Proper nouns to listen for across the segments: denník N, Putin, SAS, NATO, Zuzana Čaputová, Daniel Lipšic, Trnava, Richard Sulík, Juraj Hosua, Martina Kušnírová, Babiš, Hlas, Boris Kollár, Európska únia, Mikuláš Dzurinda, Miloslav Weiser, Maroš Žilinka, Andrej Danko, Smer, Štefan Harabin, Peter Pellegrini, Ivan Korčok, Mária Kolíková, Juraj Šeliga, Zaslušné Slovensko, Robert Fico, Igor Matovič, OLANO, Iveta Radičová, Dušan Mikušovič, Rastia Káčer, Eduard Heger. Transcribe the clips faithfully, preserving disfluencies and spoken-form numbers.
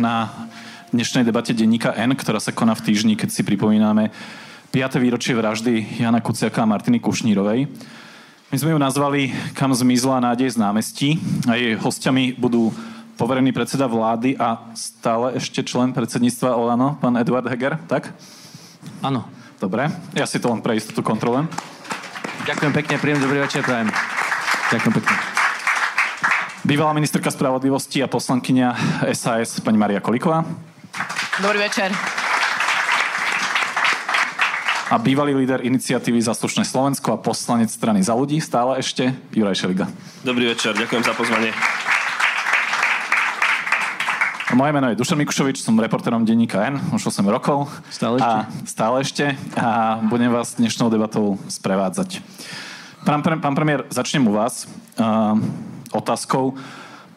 Na dnešnej debate denníka N, ktorá sa koná v týždni, keď si pripomíname piate výročie vraždy Jana Kuciaka a Martiny Kušnírovej. My sme ju nazvali Kam zmizla nádej z námestí a jej hostiami budú poverený predseda vlády a stále ešte člen predsedníctva OLANO, pán Eduard Heger, tak? Áno. Dobre, ja si to len pre istotu kontrolujem. Ďakujem pekne, príjemný dobrý večer, prajem. Ďakujem pekne. Bývalá ministerka spravodlivosti a poslankyňa es a es, pani Mária Kolíková. Dobrý večer. A bývalý líder iniciatívy Zaslušné Slovensko a poslanec Strany za ľudí, stále ešte Juraj Šeliga. Dobrý večer, ďakujem za pozvanie. Moje meno je Dušan Mikušovič, som reportérom denníka N, už osem rokov. Stále ešte. A stále ešte a budem vás dnešnou debatou sprevádzať. Pán, pán premiér, začnem u vás. Uh, otázkou.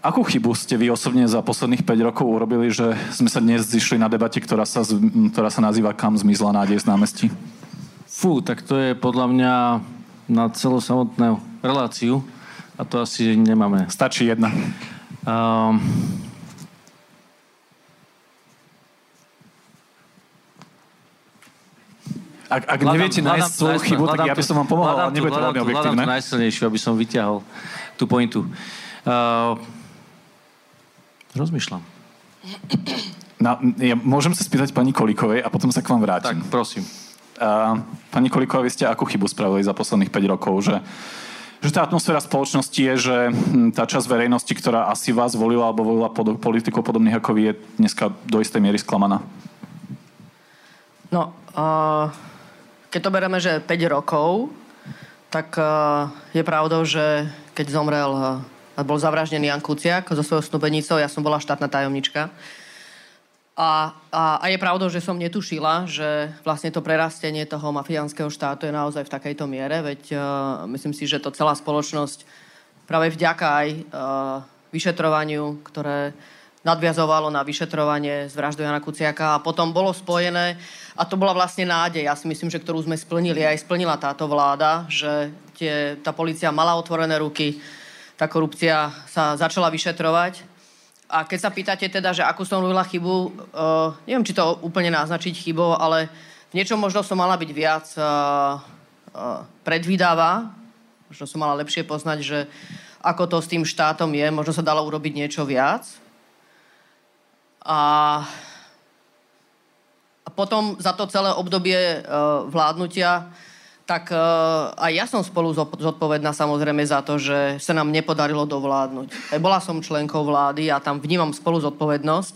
Akú chybu ste vy osobne za posledných päť rokov urobili, že sme sa dnes zišli na debate, ktorá sa, ktorá sa nazýva Kam zmizla nádej z námestí? Fú, tak to je podľa mňa na celú samotnú reláciu a to asi nemáme. Stačí jedna. Um, ak ak hľadám, neviete nájsť svoju chybu, tak ja by som vám pomohol, ale nebude to veľmi objektívne. Hľadám to najsilnejšiu, aby som vyťahol tú pointu. Uh, rozmýšľam. No, ja môžem sa spýtať pani Kolíkovej a potom sa k vám vrátim. Tak, prosím. Uh, pani Kolíková, vy ste akú chybu spravili za posledných päť rokov? Že, že tá atmosféra spoločnosti je, že tá časť verejnosti, ktorá asi vás volila alebo volila pod, politikov podobných ako vy, je dneska do istej miery sklamaná? No, uh, keď to bereme, že päť rokov, tak uh, je pravdou, že keď zomrel a bol zavraždený Jan Kuciak so svojou snúbenicou, ja som bola štátna tajomnička. A, a, a je pravdou, že som netušila, že vlastne to prerastenie toho mafiánskeho štátu je naozaj v takejto miere, veď uh, myslím si, že to celá spoločnosť práve vďaka aj uh, vyšetrovaniu, ktoré nadviazovalo na vyšetrovanie z vraždu Jana Kuciaka a potom bolo spojené, a to bola vlastne nádej, ja si myslím, že ktorú sme splnili, aj splnila táto vláda, že tie, tá polícia mala otvorené ruky, tá korupcia sa začala vyšetrovať. A keď sa pýtate teda, že akú som robila chybu, uh, neviem, či to úplne naznačiť chybou, ale v niečom možno som mala byť viac uh, uh, predvídavá, možno som mala lepšie poznať, že ako to s tým štátom je, možno sa dalo urobiť niečo viac. A potom za to celé obdobie e, vládnutia, tak e, aj ja som spolu zodpovedná samozrejme za to, že sa nám nepodarilo dovládnuť. Aj bola som členkou vlády a tam vnímam spolu zodpovednosť.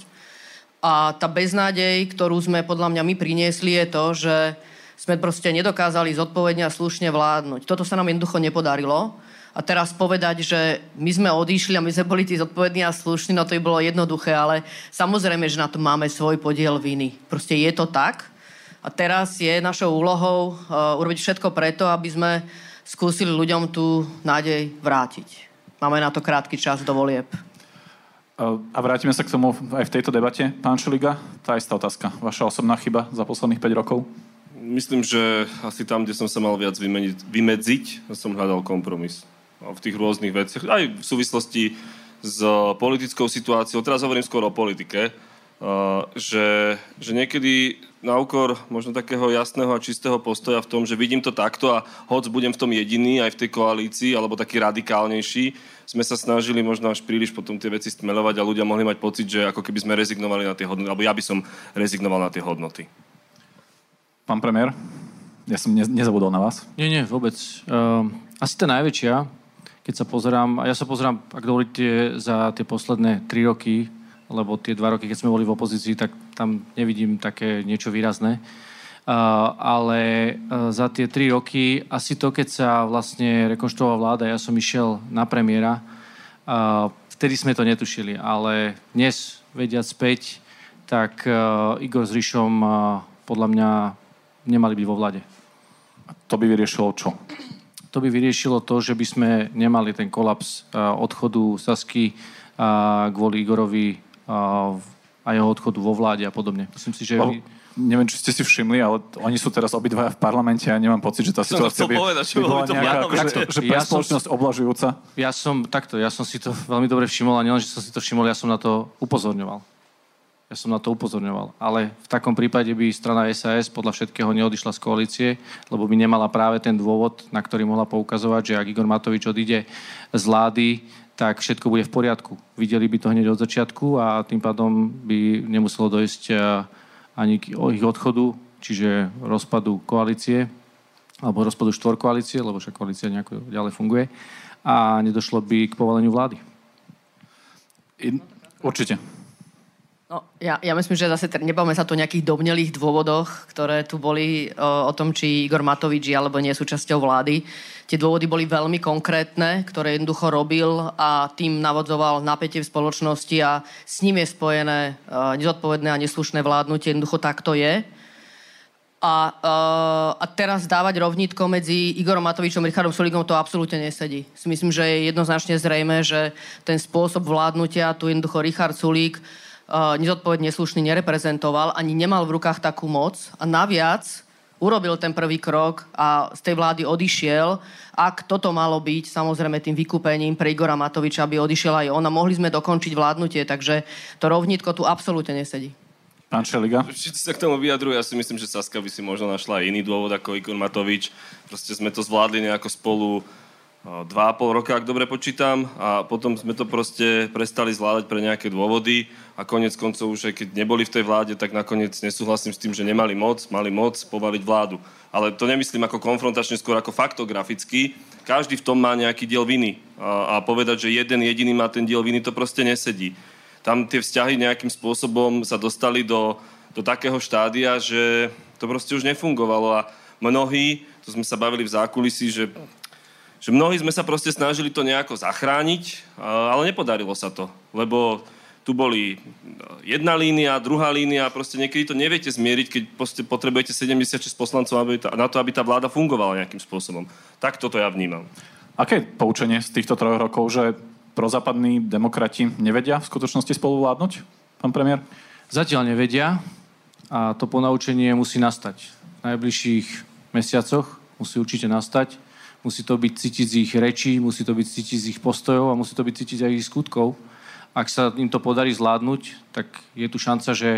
A tá beznádej, ktorú sme podľa mňa my priniesli, je to, že sme proste nedokázali zodpovedne a slušne vládnuť. Toto sa nám jednoducho nepodarilo. A teraz povedať, že my sme odišli a my sme boli tí zodpovední a slušní, no to by bolo jednoduché, ale samozrejme, že na to máme svoj podiel viny. Proste je to tak. A teraz je našou úlohou uh, urobiť všetko preto, aby sme skúsili ľuďom tú nádej vrátiť. Máme na to krátky čas do volieb. A vrátime sa k tomu aj v tejto debate. Pán Šeliga, tá istá otázka. Vaša osobná chyba za posledných päť rokov? Myslím, že asi tam, kde som sa mal viac vymeniť, vymedziť, som hľadal kompromis v tých rôznych veciach, aj v súvislosti s politickou situáciou. Teraz hovorím skôr o politike, že, že niekedy na úkor možno takého jasného a čistého postoja v tom, že vidím to takto a hoc budem v tom jediný aj v tej koalícii, alebo taký radikálnejší, sme sa snažili možno až príliš potom tie veci stmeľovať a ľudia mohli mať pocit, že ako keby sme rezignovali na tie hodnoty, alebo ja by som rezignoval na tie hodnoty. Pán premiér, ja som ne- nezabudol na vás. Nie, nie, vôbec. Uh, asi tá najväčšia, keď sa pozerám, a ja sa pozerám, ak dovolíte, za tie posledné tri roky, lebo tie dva roky, keď sme boli v opozícii, tak tam nevidím také niečo výrazné. Uh, ale uh, za tie tri roky, asi to, keď sa vlastne rekonštruovala vláda, ja som išiel na premiéra, uh, vtedy sme to netušili, ale dnes, vediac späť, tak uh, Igor s Rišom uh, podľa mňa nemali byť vo vláde. A to by vyriešilo čo? To by vyriešilo to, že by sme nemali ten kolaps uh, odchodu Sasky uh, kvôli Igorovi a jeho odchodu vo vláde a podobne. Myslím si, že... Lebo, neviem, či ste si všimli, ale oni sú teraz obidvaja v parlamente a ja nemám pocit, že tá situácia by, povedať, by bola by nejaká, ja, takto, že, že ja spoločnosť som, oblažujúca. Ja som, takto, ja som si to veľmi dobre všimol a nielen, že som si to všimol, ja som na to upozorňoval. Ja som na to upozorňoval. Ale v takom prípade by strana es a es podľa všetkého neodišla z koalície, lebo by nemala práve ten dôvod, na ktorý mohla poukazovať, že ak Igor Matovič odíde z vlády, tak všetko bude v poriadku. Videli by to hneď od začiatku a tým pádom by nemuselo dojsť ani k ich odchodu, čiže rozpadu koalície, alebo rozpadu štvorkoalície, lebo však koalícia nejako ďalej funguje, a nedošlo by k povaleniu vlády. Určite. No, ja, ja myslím, že zase nebavme sa tu o nejakých domnelých dôvodoch, ktoré tu boli o, o tom, či Igor Matovič je alebo nie je súčasťou vlády. Tie dôvody boli veľmi konkrétne, ktoré jednoducho robil a tým navodzoval napätie v spoločnosti a s ním je spojené uh, nezodpovedné a neslušné vládnutie. Jednoducho takto je. A, uh, a teraz dávať rovnítko medzi Igorom Matovičom a Richardom Sulíkom to absolútne nesedí. Si myslím, že je jednoznačne zrejme, že ten spôsob vládnutia tu jednoducho Richard Sulík Uh, nezodpovedne slušný nereprezentoval, ani nemal v rukách takú moc a naviac urobil ten prvý krok a z tej vlády odišiel. Ak toto malo byť, samozrejme tým vykúpením pre Igora Matoviča, aby odišiel aj on a mohli sme dokončiť vládnutie, takže to rovnítko tu absolútne nesedí. Pán Šeliga? Všetci sa k tomu vyjadrujú, ja si myslím, že Saska by si možno našla iný dôvod ako Igor Matovič. Proste sme to zvládli nejako spolu dva a pol roka, ak dobre počítam, a potom sme to proste prestali zvládať pre nejaké dôvody a koniec koncov už aj keď neboli v tej vláde, tak nakoniec nesúhlasím s tým, že nemali moc, mali moc povaliť vládu. Ale to nemyslím ako konfrontačne, skôr ako faktograficky. Každý v tom má nejaký diel viny a, a povedať, že jeden jediný má ten diel viny, to proste nesedí. Tam tie vzťahy nejakým spôsobom sa dostali do, do takého štádia, že to proste už nefungovalo a mnohí, to sme sa bavili v zákulisí, že že mnohí sme sa proste snažili to nejako zachrániť, ale nepodarilo sa to. Lebo tu boli jedna línia, druhá línia, proste niekedy to neviete zmieriť, keď potrebujete sedemdesiatšesť poslancov aby tá, na to, aby tá vláda fungovala nejakým spôsobom. Tak toto ja vnímam. Aké je poučenie z týchto troch rokov, že prozápadní demokrati nevedia v skutočnosti spoluvládnuť, pán premiér? Zatiaľ nevedia a to ponaučenie musí nastať. V najbližších mesiacoch musí určite nastať. Musí to byť cítiť z ich rečí, musí to byť cítiť z ich postojov a musí to byť cítiť aj ich skutkov. Ak sa im to podarí zvládnuť, tak je tu šanca, že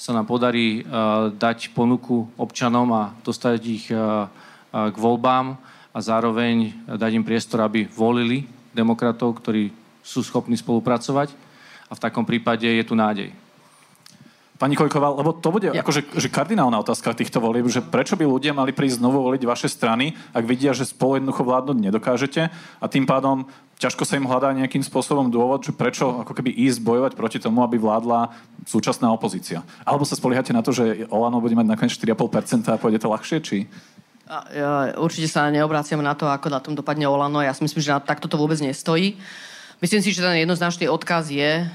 sa nám podarí uh, dať ponuku občanom a dostať ich uh, uh, k voľbám a zároveň dať im priestor, aby volili demokratov, ktorí sú schopní spolupracovať a v takom prípade je tu nádej. Pani Kolíková, lebo to bude ja. akože že kardinálna otázka týchto volieb, že prečo by ľudia mali prísť znovu voliť vaše strany, ak vidia, že spolu jednoducho vládnuť nedokážete a tým pádom ťažko sa im hľadá nejakým spôsobom dôvod, že prečo ako keby ísť bojovať proti tomu, aby vládla súčasná opozícia. Alebo sa spoliehate na to, že Olano bude mať nakoniec štyri a pol percenta a pôjde to ľahšie, či... Ja, ja, určite sa neobraciam na to, ako na tom dopadne Olano. Ja si myslím, že takto to vôbec nestojí. Myslím si, že ten jednoznačný odkaz je,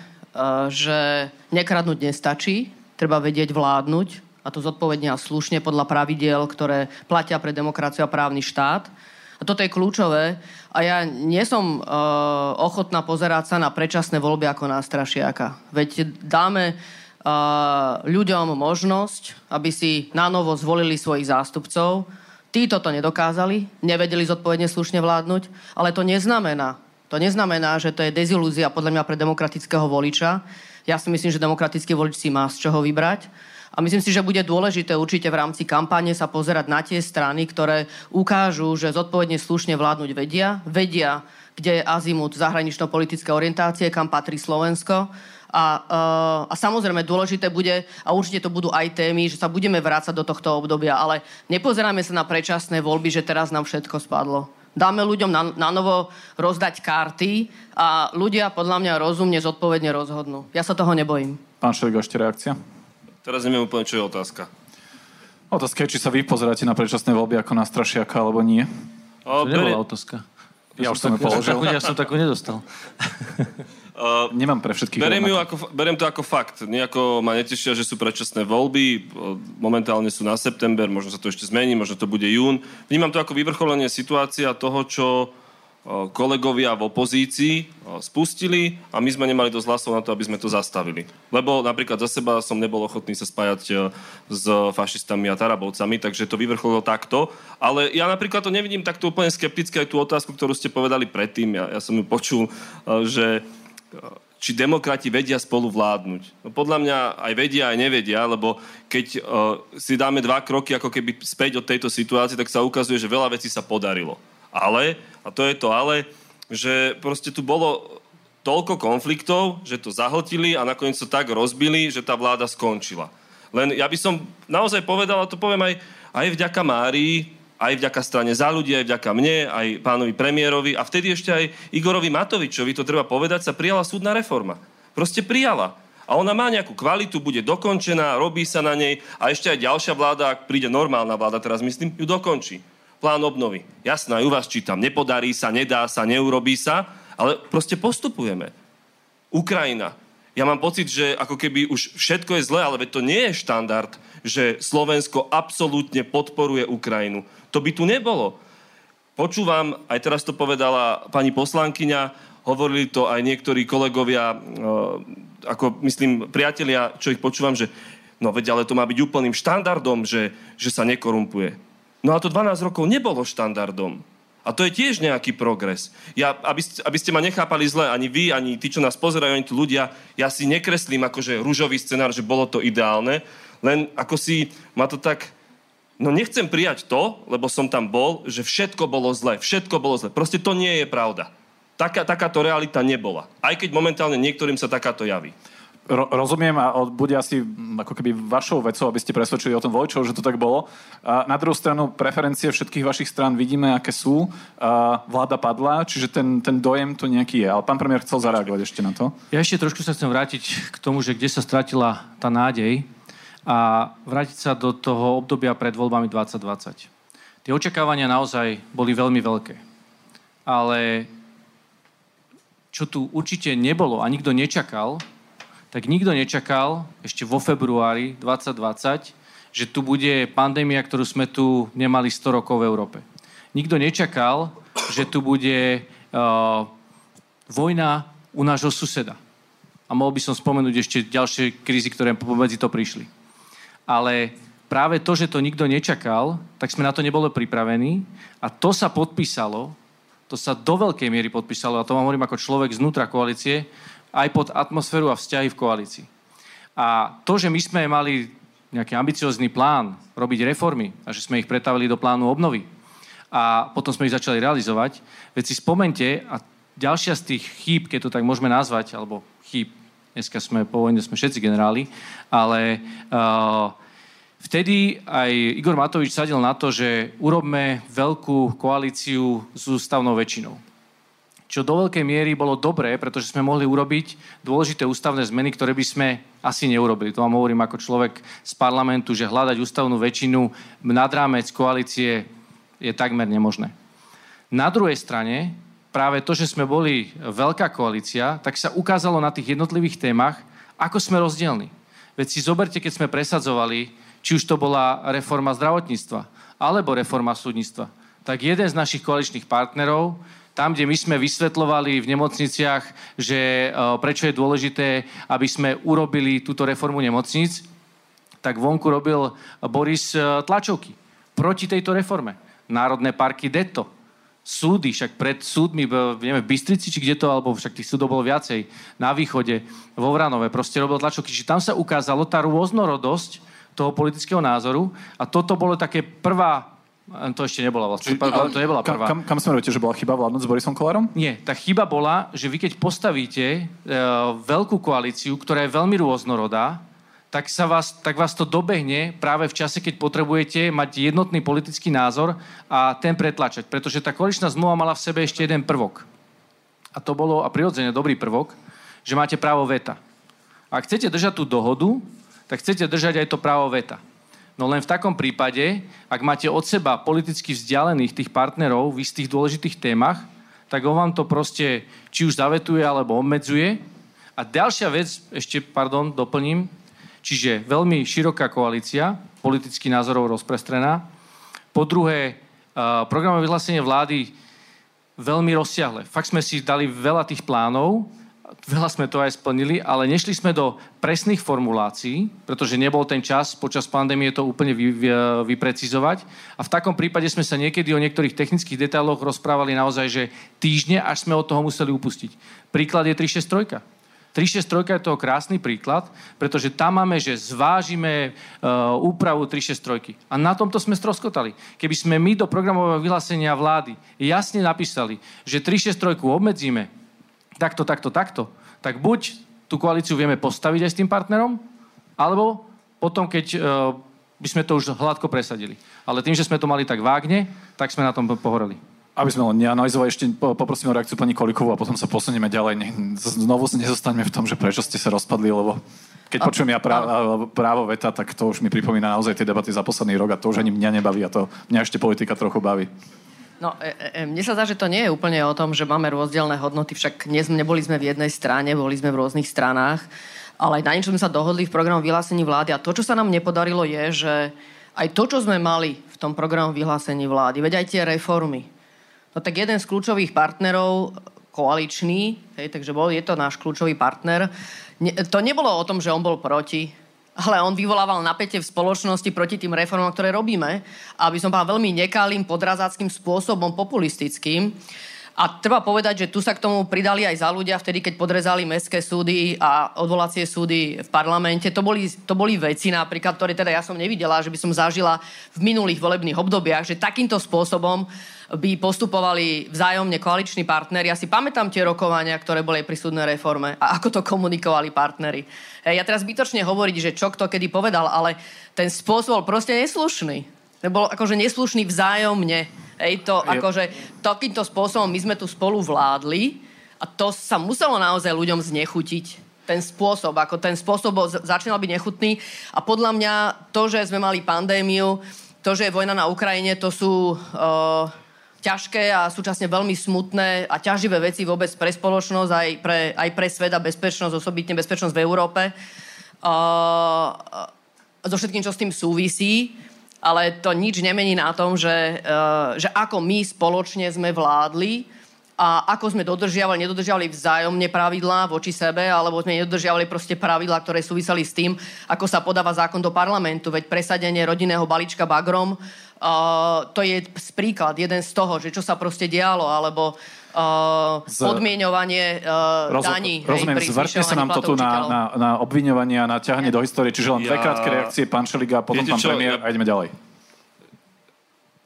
že nekradnúť nestačí, treba vedieť vládnuť a to zodpovedne a slušne podľa pravidiel, ktoré platia pre demokraciu a právny štát. A toto je kľúčové a ja nie som uh, ochotná pozerať sa na predčasné voľby ako na strašiaka. Veď dáme uh, ľuďom možnosť, aby si na novo zvolili svojich zástupcov. Títo to nedokázali, nevedeli zodpovedne slušne vládnuť, ale to neznamená, To neznamená, že to je dezilúzia podľa mňa pre demokratického voliča. Ja Ja si myslím, že demokratický volič si má z čoho vybrať. A myslím si, že bude dôležité určite v rámci kampáne sa pozerať na tie strany, ktoré ukážu, že zodpovedne slušne vládnuť vedia, vedia, kde je azimut zahranično-politické orientácie, kam patrí Slovensko. A, uh, a samozrejme dôležité bude, a určite to budú aj témy, že sa budeme vrácať do tohto obdobia, ale nepozeráme sa na predčasné voľby, že teraz nám všetko spadlo. Dáme ľuďom na, na novo rozdať karty a ľudia podľa mňa rozumne, zodpovedne rozhodnú. Ja sa toho nebojím. Pán Šeliga, ešte reakcia? Teraz neviem úplne, čo je otázka. Otázka je, či sa vy pozeráte na predčasné voľby ako na strašiaka, alebo nie. To nebola otázka. Ja, ja už som ju položil. Takú, ja som takú nedostal. Uh, Nemám pre všetkých. Beriem, ako, beriem to ako fakt. Nejako ma netešia, že sú predčasné voľby. Momentálne sú na september, možno sa to ešte zmení, možno to bude jún. Vnímam to ako vyvrcholenie situácia toho, čo kolegovia v opozícii spustili a my sme nemali dosť hlasov na to, aby sme to zastavili. Lebo napríklad za seba som nebol ochotný sa spájať s fašistami a tarabovcami, takže to vyvrcholilo takto. Ale ja napríklad to nevidím takto úplne skepticky aj tú otázku, ktorú ste povedali predtým. Ja, ja som ju počul, že či demokrati vedia spolu vládnuť. No podľa mňa aj vedia, aj nevedia, lebo keď uh, si dáme dva kroky ako keby späť od tejto situácie, tak sa ukazuje, že veľa vecí sa podarilo. Ale, a to je to ale, že proste tu bolo toľko konfliktov, že to zahltili a nakoniec to tak rozbili, že tá vláda skončila. Len ja by som naozaj povedal, a to poviem aj, aj vďaka Márii, aj vďaka Strane za ľudí, aj vďaka mne, aj pánovi premiérovi a vtedy ešte aj Igorovi Matovičovi, to treba povedať, sa prijala súdna reforma. Proste prijala. A ona má nejakú kvalitu, bude dokončená, robí sa na nej a ešte aj ďalšia vláda, ak príde normálna vláda, teraz myslím, ju dokončí. Plán obnovy. Jasná, ju vás čítam. Nepodarí sa, nedá sa, neurobí sa, ale proste postupujeme. Ukrajina. Ja mám pocit, že ako keby už všetko je zlé, ale veď to nie je štandard, že Slovensko absolútne podporuje Ukrajinu. To by tu nebolo. Počúvam, aj teraz to povedala pani poslankyňa, hovorili to aj niektorí kolegovia, ako myslím priatelia, čo ich počúvam, že no veď, ale to má byť úplným štandardom, že, že sa nekorumpuje. No a to dvanásť rokov nebolo štandardom. A to je tiež nejaký progres. Ja, aby, aby ste ma nechápali zle, ani vy, ani tí, čo nás pozerajú, ani tí ľudia, ja si nekreslím akože ružový scenár, že bolo to ideálne, len ako si ma to tak... No nechcem prijať to, lebo som tam bol, že všetko bolo zle, všetko bolo zle. Proste to nie je pravda. Taká, takáto realita nebola. Aj keď momentálne niektorým sa takáto javí. Rozumiem a bude asi ako keby vašou vecou, aby ste presvedčili o tom voličov, že to tak bolo. A na druhú stranu preferencie všetkých vašich strán vidíme, aké sú. A vláda padla, čiže ten, ten dojem to nejaký je. Ale pán premiér chcel zareagovať ešte na to. Ja ešte trošku sa chcem vrátiť k tomu, že kde sa stratila tá nádej a vrátiť sa do toho obdobia pred voľbami dvadsať dvadsať. Tie očakávania naozaj boli veľmi veľké. Ale čo tu určite nebolo a nikto nečakal, tak nikto nečakal ešte vo februári dvadsať dvadsať, že tu bude pandémia, ktorú sme tu nemali sto rokov v Európe. Nikto nečakal, že tu bude uh, vojna u nášho suseda. A mohol by som spomenúť ešte ďalšie krízy, ktoré medzi to prišli. Ale práve to, že to nikto nečakal, tak sme na to neboli pripravení a to sa podpísalo, to sa do veľkej miery podpísalo, a to vám hovorím ako človek znútra koalície, aj pod atmosféru a vzťahy v koalícii. A to, že my sme mali nejaký ambiciózny plán robiť reformy a že sme ich pretavili do plánu obnovy a potom sme ich začali realizovať, veď si spomente, a ďalšia z tých chýb, keď to tak môžeme nazvať, alebo chýb, dneska sme po vojne, sme všetci generáli, ale uh, vtedy aj Igor Matovič sadil na to, že urobme veľkú koalíciu s ústavnou väčšinou. Čo do veľkej miery bolo dobré, pretože sme mohli urobiť dôležité ústavné zmeny, ktoré by sme asi neurobili. To vám hovorím ako človek z parlamentu, že hľadať ústavnú väčšinu nad rámec koalície je takmer nemožné. Na druhej strane, práve to, že sme boli veľká koalícia, tak sa ukázalo na tých jednotlivých témach, ako sme rozdielni. Veď si zoberte, keď sme presadzovali, či už to bola reforma zdravotníctva, alebo reforma súdnictva, tak jeden z našich koaličných partnerov tam, kde my sme vysvetľovali v nemocniciach, že prečo je dôležité, aby sme urobili túto reformu nemocnic, tak vonku robil Boris tlačovky proti tejto reforme. Národné parky, detto. súdy, však pred súdmi, neviem, v Bystrici, či kde to, alebo však tých súdov bolo viacej, na východe, vo Vranove, proste robil tlačovky. Čiže tam sa ukázalo tá rôznorodosť toho politického názoru a toto bolo také prvá, to ešte nebola vlastne, to nebola prvá. Kam, kam smerujete, že bola chyba vládnuť s Borisom Kollárom? Nie, tá chyba bola, že vy keď postavíte e, veľkú koalíciu, ktorá je veľmi rôznorodá, tak, sa vás, tak vás to dobehne práve v čase, keď potrebujete mať jednotný politický názor a ten pretlačať. Pretože tá koaličná zmluva mala v sebe ešte jeden prvok. A to bolo, a prirodzene dobrý prvok, že máte právo veta. A ak chcete držať tú dohodu, tak chcete držať aj to právo veta. No len v takom prípade, ak máte od seba politicky vzdialených tých partnerov v istých dôležitých témach, tak on vám to proste či už zavetuje, alebo obmedzuje. A ďalšia vec, ešte, pardon, doplním, čiže veľmi široká koalícia, politicky názorov rozprestrená. Po druhé, programové vyhlásenie vlády veľmi rozsiahle. Fakt sme si dali veľa tých plánov, veľa sme to aj splnili, ale nešli sme do presných formulácií, pretože nebol ten čas počas pandémie to úplne vy, vy, vyprecizovať. A v takom prípade sme sa niekedy o niektorých technických detailoch rozprávali naozaj, že týždne, až sme od toho museli upustiť. Príklad je tri šesť tri. tri šesť tri je toho krásny príklad, pretože tam máme, že zvážime uh, úpravu tri šesť tri. A na tomto sme stroskotali. Keby sme my do programového vyhlásenia vlády jasne napísali, že tri šesť tri obmedzíme takto, takto, takto, tak buď tú koalíciu vieme postaviť aj s tým partnerom, alebo potom, keď uh, by sme to už hladko presadili. Ale tým, že sme to mali tak vágne, tak sme na tom pohoreli. Aby sme len neanalyzovali, ešte poprosím o reakciu pani Kolíkovú a potom sa posunieme ďalej. Znovu nezostaneme v tom, že prečo ste sa rozpadli, lebo keď a... počujem ja právo, právo veta, tak to už mi pripomína naozaj tie debaty za posledný rok a to už ani mňa nebaví a to mňa ešte politika trochu baví. No, e, e, mne sa zdá, že to nie je úplne o tom, že máme rozdielne hodnoty, však nie, neboli sme v jednej strane, boli sme v rôznych stranách, ale aj na niečo sme sa dohodli v programu vyhlásení vlády a to, čo sa nám nepodarilo je, že aj to, čo sme mali v tom programu vyhlásení vlády, veď aj tie reformy. No tak jeden z kľúčových partnerov, koaličný, hej, takže bol, je to náš kľúčový partner, ne, to nebolo o tom, že on bol proti, ale on vyvolával napätie v spoločnosti proti tým reformám, ktoré robíme, aby som povedal veľmi nekalým, podrazáckým spôsobom, populistickým. A treba povedať, že tu sa k tomu pridali aj za ľudia, vtedy, keď podrezali mestské súdy a odvolacie súdy v parlamente. To boli, to boli veci napríklad, ktoré teda ja som nevidela, že by som zažila v minulých volebných obdobiach, že takýmto spôsobom by postupovali vzájomne koaliční partneri. Ja si pamätám tie rokovania, ktoré boli pri súdnej reforme a ako to komunikovali partneri. Ja teraz zbytočne hovoriť, že čo kto kedy povedal, ale ten spôsob bol proste neslušný. Bol akože neslušný vzájomne. Hej, to akože takýmto spôsobom my sme tu spolu vládli a to sa muselo naozaj ľuďom znechutiť. Ten spôsob, ako ten spôsob začínal byť nechutný a podľa mňa to, že sme mali pandémiu, to, že je vojna na Ukrajine, to sú uh, ťažké a súčasne veľmi smutné a ťaživé veci vôbec pre spoločnosť, aj pre, aj pre svet a bezpečnosť, osobitne bezpečnosť v Európe. Uh, so všetkým, čo s tým súvisí. Ale to nič nemení na tom, že, uh, že ako my spoločne sme vládli a ako sme dodržiavali, nedodržiavali vzájomne pravidlá voči sebe, alebo sme nedodržiavali proste pravidlá, ktoré súviseli s tým, ako sa podáva zákon do parlamentu. Veď presadenie rodinného balíčka bagrom, uh, to je príklad, jeden z toho, že čo sa proste dialo, alebo Uh, z, podmieňovanie uh, roz, daní. Rozumiem, zvrtne sa nám to tu na, na, na obviňovanie a na ťahanie ja. do histórie, čiže len dve ja... krátke reakcie, pán Šeliga, potom Viete pán čo? premiér ja... a ideme ďalej.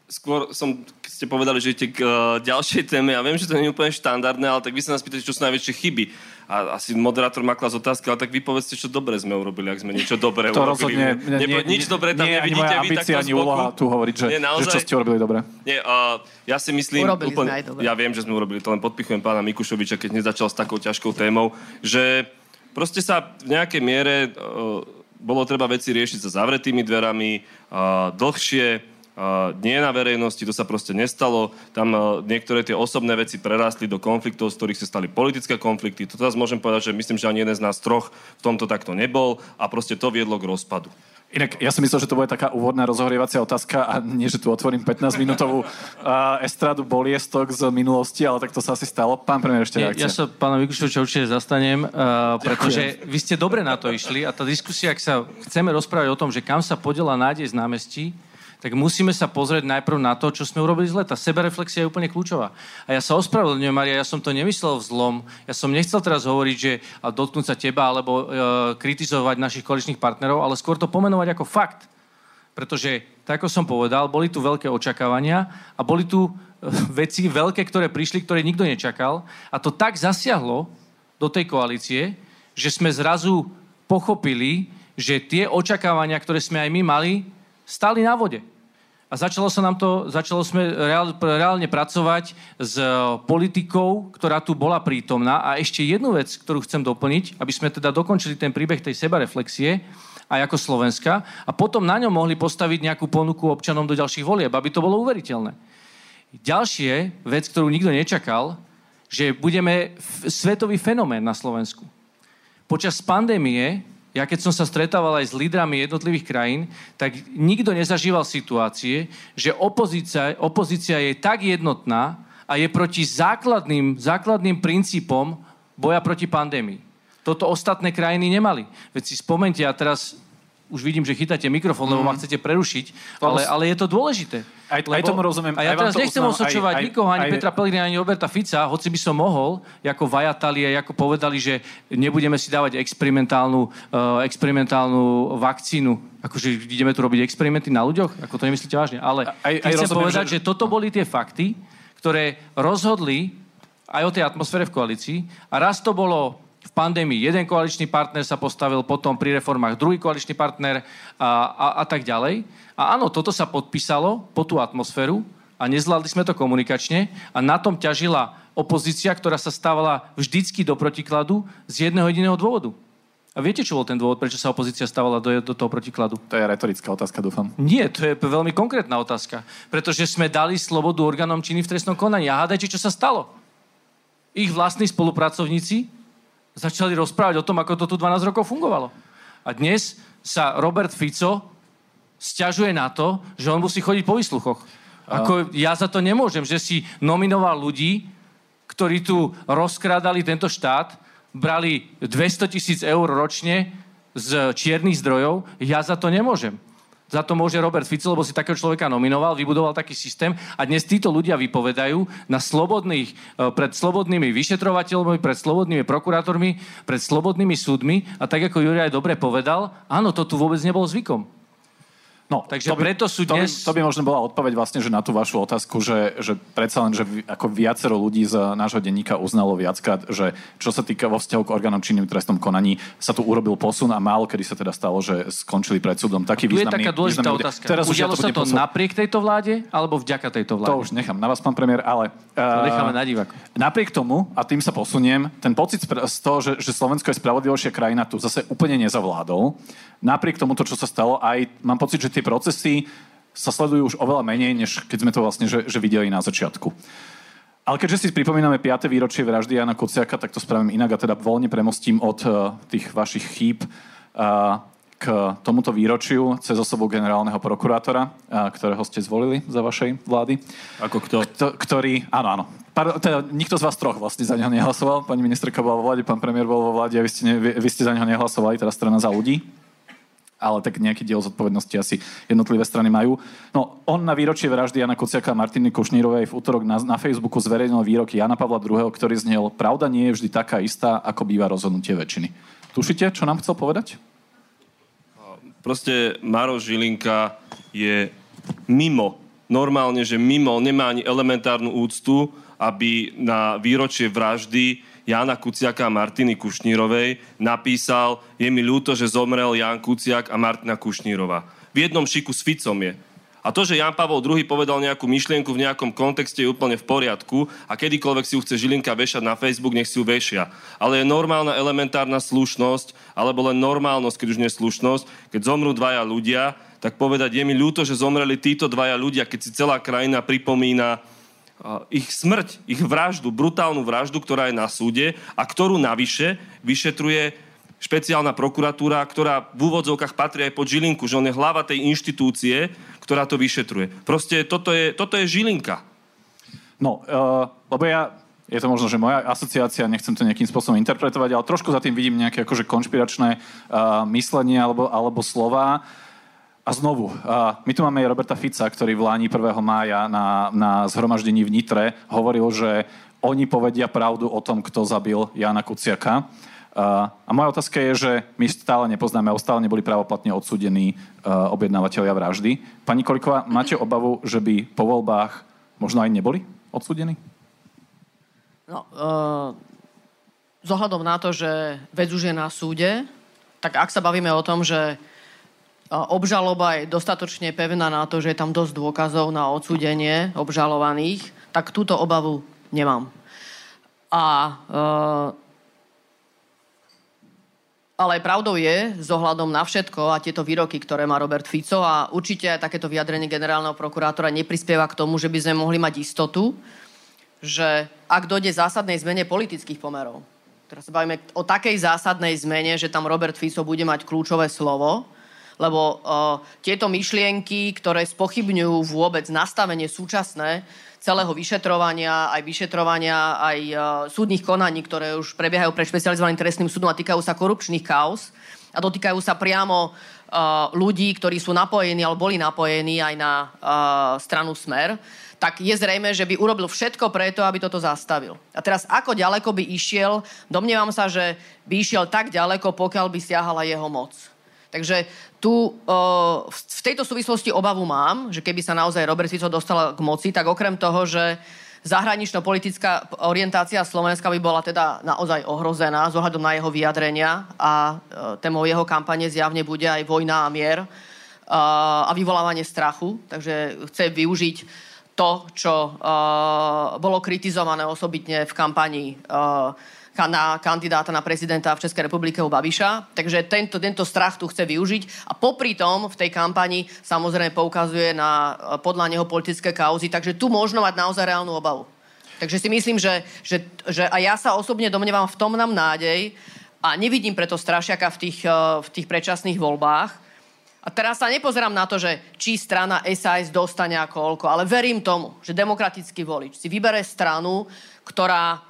Skôr som, keď ste povedali, že idete k uh, ďalšej téme, ja viem, že to nie je úplne štandardné, ale tak vy sa nás pýtate, čo sú najväčšie chyby. A asi moderátor má klas otázky, ale tak vy povedzte, čo dobre sme urobili, ak sme niečo dobre to urobili. To rozhodne nie je moja ambícia, ani úloha tu hovoriť, že, nie, naozaj, že čo ste urobili dobre. Nie, uh, ja si myslím, úplne, ja viem, že sme urobili, to len podpichujem pána Mikušoviča, keď nezačal s takou ťažkou témou, že proste sa v nejakej miere uh, bolo treba veci riešiť za zavretými dverami, uh, dlhšie, Uh, nie na verejnosti, to sa proste nestalo. Tam uh, niektoré tie osobné veci prerástli do konfliktov, z ktorých sa stali politické konflikty. To teraz môžem povedať, že myslím, že ani jeden z nás troch v tomto takto nebol a proste to viedlo k rozpadu. Inak ja som myslel, že to bude taká úvodná rozhohrievacia otázka a nie, že tu otvorím pätnásťminútovú uh, estradu boliestok z minulosti, ale tak to sa asi stalo. Pán premiér, ešte reakcia. Ja, ja sa pána Mikušoviča určite zastanem, uh, pretože vy ste dobre na to išli a tá diskusia, ak sa chceme rozprávať o tom, že kam sa podela nádej z námestí, tak musíme sa pozrieť najprv na to, čo sme urobili z leta. Sebereflexia je úplne kľúčová. A ja sa ospravedlňujem, Mária, ja som to nemyslel vzlom. Ja som nechcel teraz hovoriť, že a dotknúť sa teba alebo e, kritizovať našich koaličných partnerov, ale skôr to pomenovať ako fakt. Pretože, tak ako som povedal, boli tu veľké očakávania a boli tu veci veľké, ktoré prišli, ktoré nikto nečakal. A to tak zasiahlo do tej koalície, že sme zrazu pochopili, že tie očakávania, ktoré sme aj my mali, stáli na vode. A začalo sa nám to, začalo sme reál, reálne pracovať s politikou, ktorá tu bola prítomná. A ešte jednu vec, ktorú chcem doplniť, aby sme teda dokončili ten príbeh tej sebareflexie aj ako Slovenska a potom na ňom mohli postaviť nejakú ponuku občanom do ďalších volieb, aby to bolo uveriteľné. Ďalšie vec, ktorú nikto nečakal, že budeme f- svetový fenomén na Slovensku. Počas pandémie, ja keď som sa stretával aj s lídrami jednotlivých krajín, tak nikto nezažíval situácie, že opozícia, opozícia je tak jednotná a je proti základným, základným princípom boja proti pandémii. Toto ostatné krajiny nemali. Veď si spomente, ja teraz už vidím, že chytáte mikrofón, lebo ma chcete prerušiť, ale, ale je to dôležité. Aj, lebo, aj tomu rozumiem. A ja teraz nechcem osočovať nikoho, ani aj, Petra Pellegrina, ani Roberta Fica, hoci by som mohol, ako vajatali a ako povedali, že nebudeme si dávať experimentálnu, uh, experimentálnu vakcínu. Akože ideme tu robiť experimenty na ľuďoch? Ako to nemyslíte vážne? Ale aj, aj chcem rozumiem, povedať, že... že toto boli tie fakty, ktoré rozhodli aj o tej atmosfére v koalícii. A raz to bolo v pandémii jeden koaličný partner sa postavil, potom pri reformách druhý koaličný partner a, a, a tak ďalej. A áno, toto sa podpísalo po tú atmosféru a nezvládli sme to komunikačne a na tom ťažila opozícia, ktorá sa stávala vždycky do protikladu z jedného jediného dôvodu. A viete, čo bol ten dôvod, prečo sa opozícia stávala do, do toho protikladu? To je retorická otázka, dúfam. Nie, to je veľmi konkrétna otázka. Pretože sme dali slobodu orgánom činy v trestnom konaní. A hádajte, čo sa stalo? Ich vlastní spolupracovníci začali rozprávať o tom, ako to tu dvanásť rokov fungovalo. A dnes sa Robert Fico sťažuje na to, že on musí chodiť po výsluchoch. Ako ja za to nemôžem, že si nominoval ľudí, ktorí tu rozkrádali tento štát, brali dvestotisíc eur ročne z čiernych zdrojov. Ja za to nemôžem. Za to môže Robert Fico, lebo si takého človeka nominoval, vybudoval taký systém a dnes títo ľudia vypovedajú na slobodných, pred slobodnými vyšetrovateľmi, pred slobodnými prokurátormi, pred slobodnými súdmi a tak, ako Juraj dobre povedal, áno, to tu vôbec nebolo zvykom. No, takže to by, preto sú dnes... To by, to by možno bola odpoveď vlastne, že na tú vašu otázku, že, že predsa len, že ako viacero ľudí z nášho denníka uznalo viackrát, že čo sa týka vo vzťahu k orgánom činným trestnom konaní, sa tu urobil posun a málo kedy sa teda stalo, že skončili pred súdom taký významný... Tu je taká dôležitá otázka. Udialo sa to napriek tejto vláde, alebo vďaka tejto vláde? To už nechám na vás, pán premiér, ale... Uh, to necháme na diváku. Napriek tomu, a tým sa posuniem, ten pocit z toho, že, že Slovensko je spravodlivejšia krajina, tu zase úplne nezavládol. Napriek tomu to, čo sa stalo, aj mám pocit, že tie procesy sa sledujú už oveľa menej, než keď sme to vlastne že, že videli na začiatku. Ale keďže si pripomíname piate výročie vraždy Jana Kuciaka, tak to spravím inak a teda voľne premostím od uh, tých vašich chýb uh, k tomuto výročiu cez osobu generálneho prokurátora, uh, ktorého ste zvolili za vašej vlády. Ako kto? Kto ktorý, áno, áno. Par, teda, nikto z vás troch vlastne za neho nehlasoval. Pani ministerka bola vo vláde, pán premiér bol vo vláde a vy ste, ne, vy, vy ste za neho nehlasovali, teda Strana za ľudí. Ale tak nejaký diel zodpovednosti asi jednotlivé strany majú. No, on na výročie vraždy Jana Kuciaka a Martiny Kušnírovej v utorok na, na Facebooku zverejnil výrok Jana Pavla druhého, ktorý znel: pravda nie je vždy taká istá, ako býva rozhodnutie väčšiny. Tušíte, čo nám chcel povedať? Proste Maroš Žilinka je mimo. Normálne, že mimo. Nemá ani elementárnu úctu, aby na výročie vraždy Jana Kuciaka a Martiny Kušnírovej napísal: je mi ľúto, že zomrel Jan Kuciak a Martina Kušnírová. V jednom šiku s Ficom je. A to, že Jan Pavol druhý povedal nejakú myšlienku v nejakom kontexte, je úplne v poriadku a kedykoľvek si ju chce Žilinka vešať na Facebook, nech si ju vešia. Ale je normálna elementárna slušnosť, alebo len normálnosť, keď už nie slušnosť, keď zomrú dvaja ľudia, tak povedať: je mi ľúto, že zomreli títo dvaja ľudia, keď si celá krajina pripomína ich smrť, ich vraždu, brutálnu vraždu, ktorá je na súde a ktorú navyše vyšetruje špeciálna prokuratúra, ktorá v úvodzovkách patrí aj pod Žilinku, že on je hlava tej inštitúcie, ktorá to vyšetruje. Proste toto je, toto je Žilinka. No, uh, lebo ja... Je to možno, že moja asociácia, nechcem to nejakým spôsobom interpretovať, ale trošku za tým vidím nejaké akože konšpiračné uh, myslenie alebo, alebo slová. A znovu, my tu máme aj Roberta Fica, ktorý v Lani prvého mája na, na zhromaždení v Nitre hovoril, že oni povedia pravdu o tom, kto zabil Jana Kuciaka. A moja otázka je, že my stále nepoznáme, a stále neboli právoplatne odsúdení objednávateľia vraždy. Pani Kolíková, máte obavu, že by po voľbách možno aj neboli odsúdení? No, uh, z ohľadom na to, že vec už je na súde, tak ak sa bavíme o tom, že obžaloba je dostatočne pevná na to, že je tam dosť dôkazov na odsúdenie obžalovaných, tak túto obavu nemám. A, e, ale pravdou je, s ohľadom na všetko a tieto výroky, ktoré má Robert Fico, a určite aj takéto vyjadrenie generálneho prokurátora neprispieva k tomu, že by sme mohli mať istotu, že ak dojde zásadnej zmene politických pomerov, teraz sa bavíme o takej zásadnej zmene, že tam Robert Fico bude mať kľúčové slovo, lebo uh, tieto myšlienky, ktoré spochybňujú vôbec nastavenie súčasné celého vyšetrovania, aj vyšetrovania, aj uh, súdnych konaní, ktoré už prebiehajú pred špecializovaným trestným súdom a týkajú sa korupčných kauz a dotýkajú sa priamo uh, ľudí, ktorí sú napojení alebo boli napojení aj na uh, stranu Smer, tak je zrejme, že by urobil všetko preto, aby toto zastavil. A teraz, ako ďaleko by išiel, domnievam sa, že by išiel tak ďaleko, pokiaľ by siahala jeho moc. Takže tu v tejto súvislosti obavu mám, že keby sa naozaj Robert Fico dostal k moci, tak okrem toho, že zahranično-politická orientácia Slovenska by bola teda naozaj ohrozená s ohľadom na jeho vyjadrenia a témou jeho kampane zjavne bude aj vojna a mier a vyvolávanie strachu. Takže chce využiť to, čo bolo kritizované osobitne v kampanii na kandidáta na prezidenta v Českej republike u Babiša. Takže tento, tento strach tu chce využiť. A popri tom v tej kampani samozrejme poukazuje na podľa neho politické kauzy. Takže tu možno mať naozaj reálnu obavu. Takže si myslím, že, že, že a ja sa osobne domnievam, v tom nám nádej a nevidím preto strašiaka v tých, v tých predčasných voľbách. A teraz sa nepozerám na to, že či strana es a es dostane a koľko, ale verím tomu, že demokratický volič si vybere stranu, ktorá uh,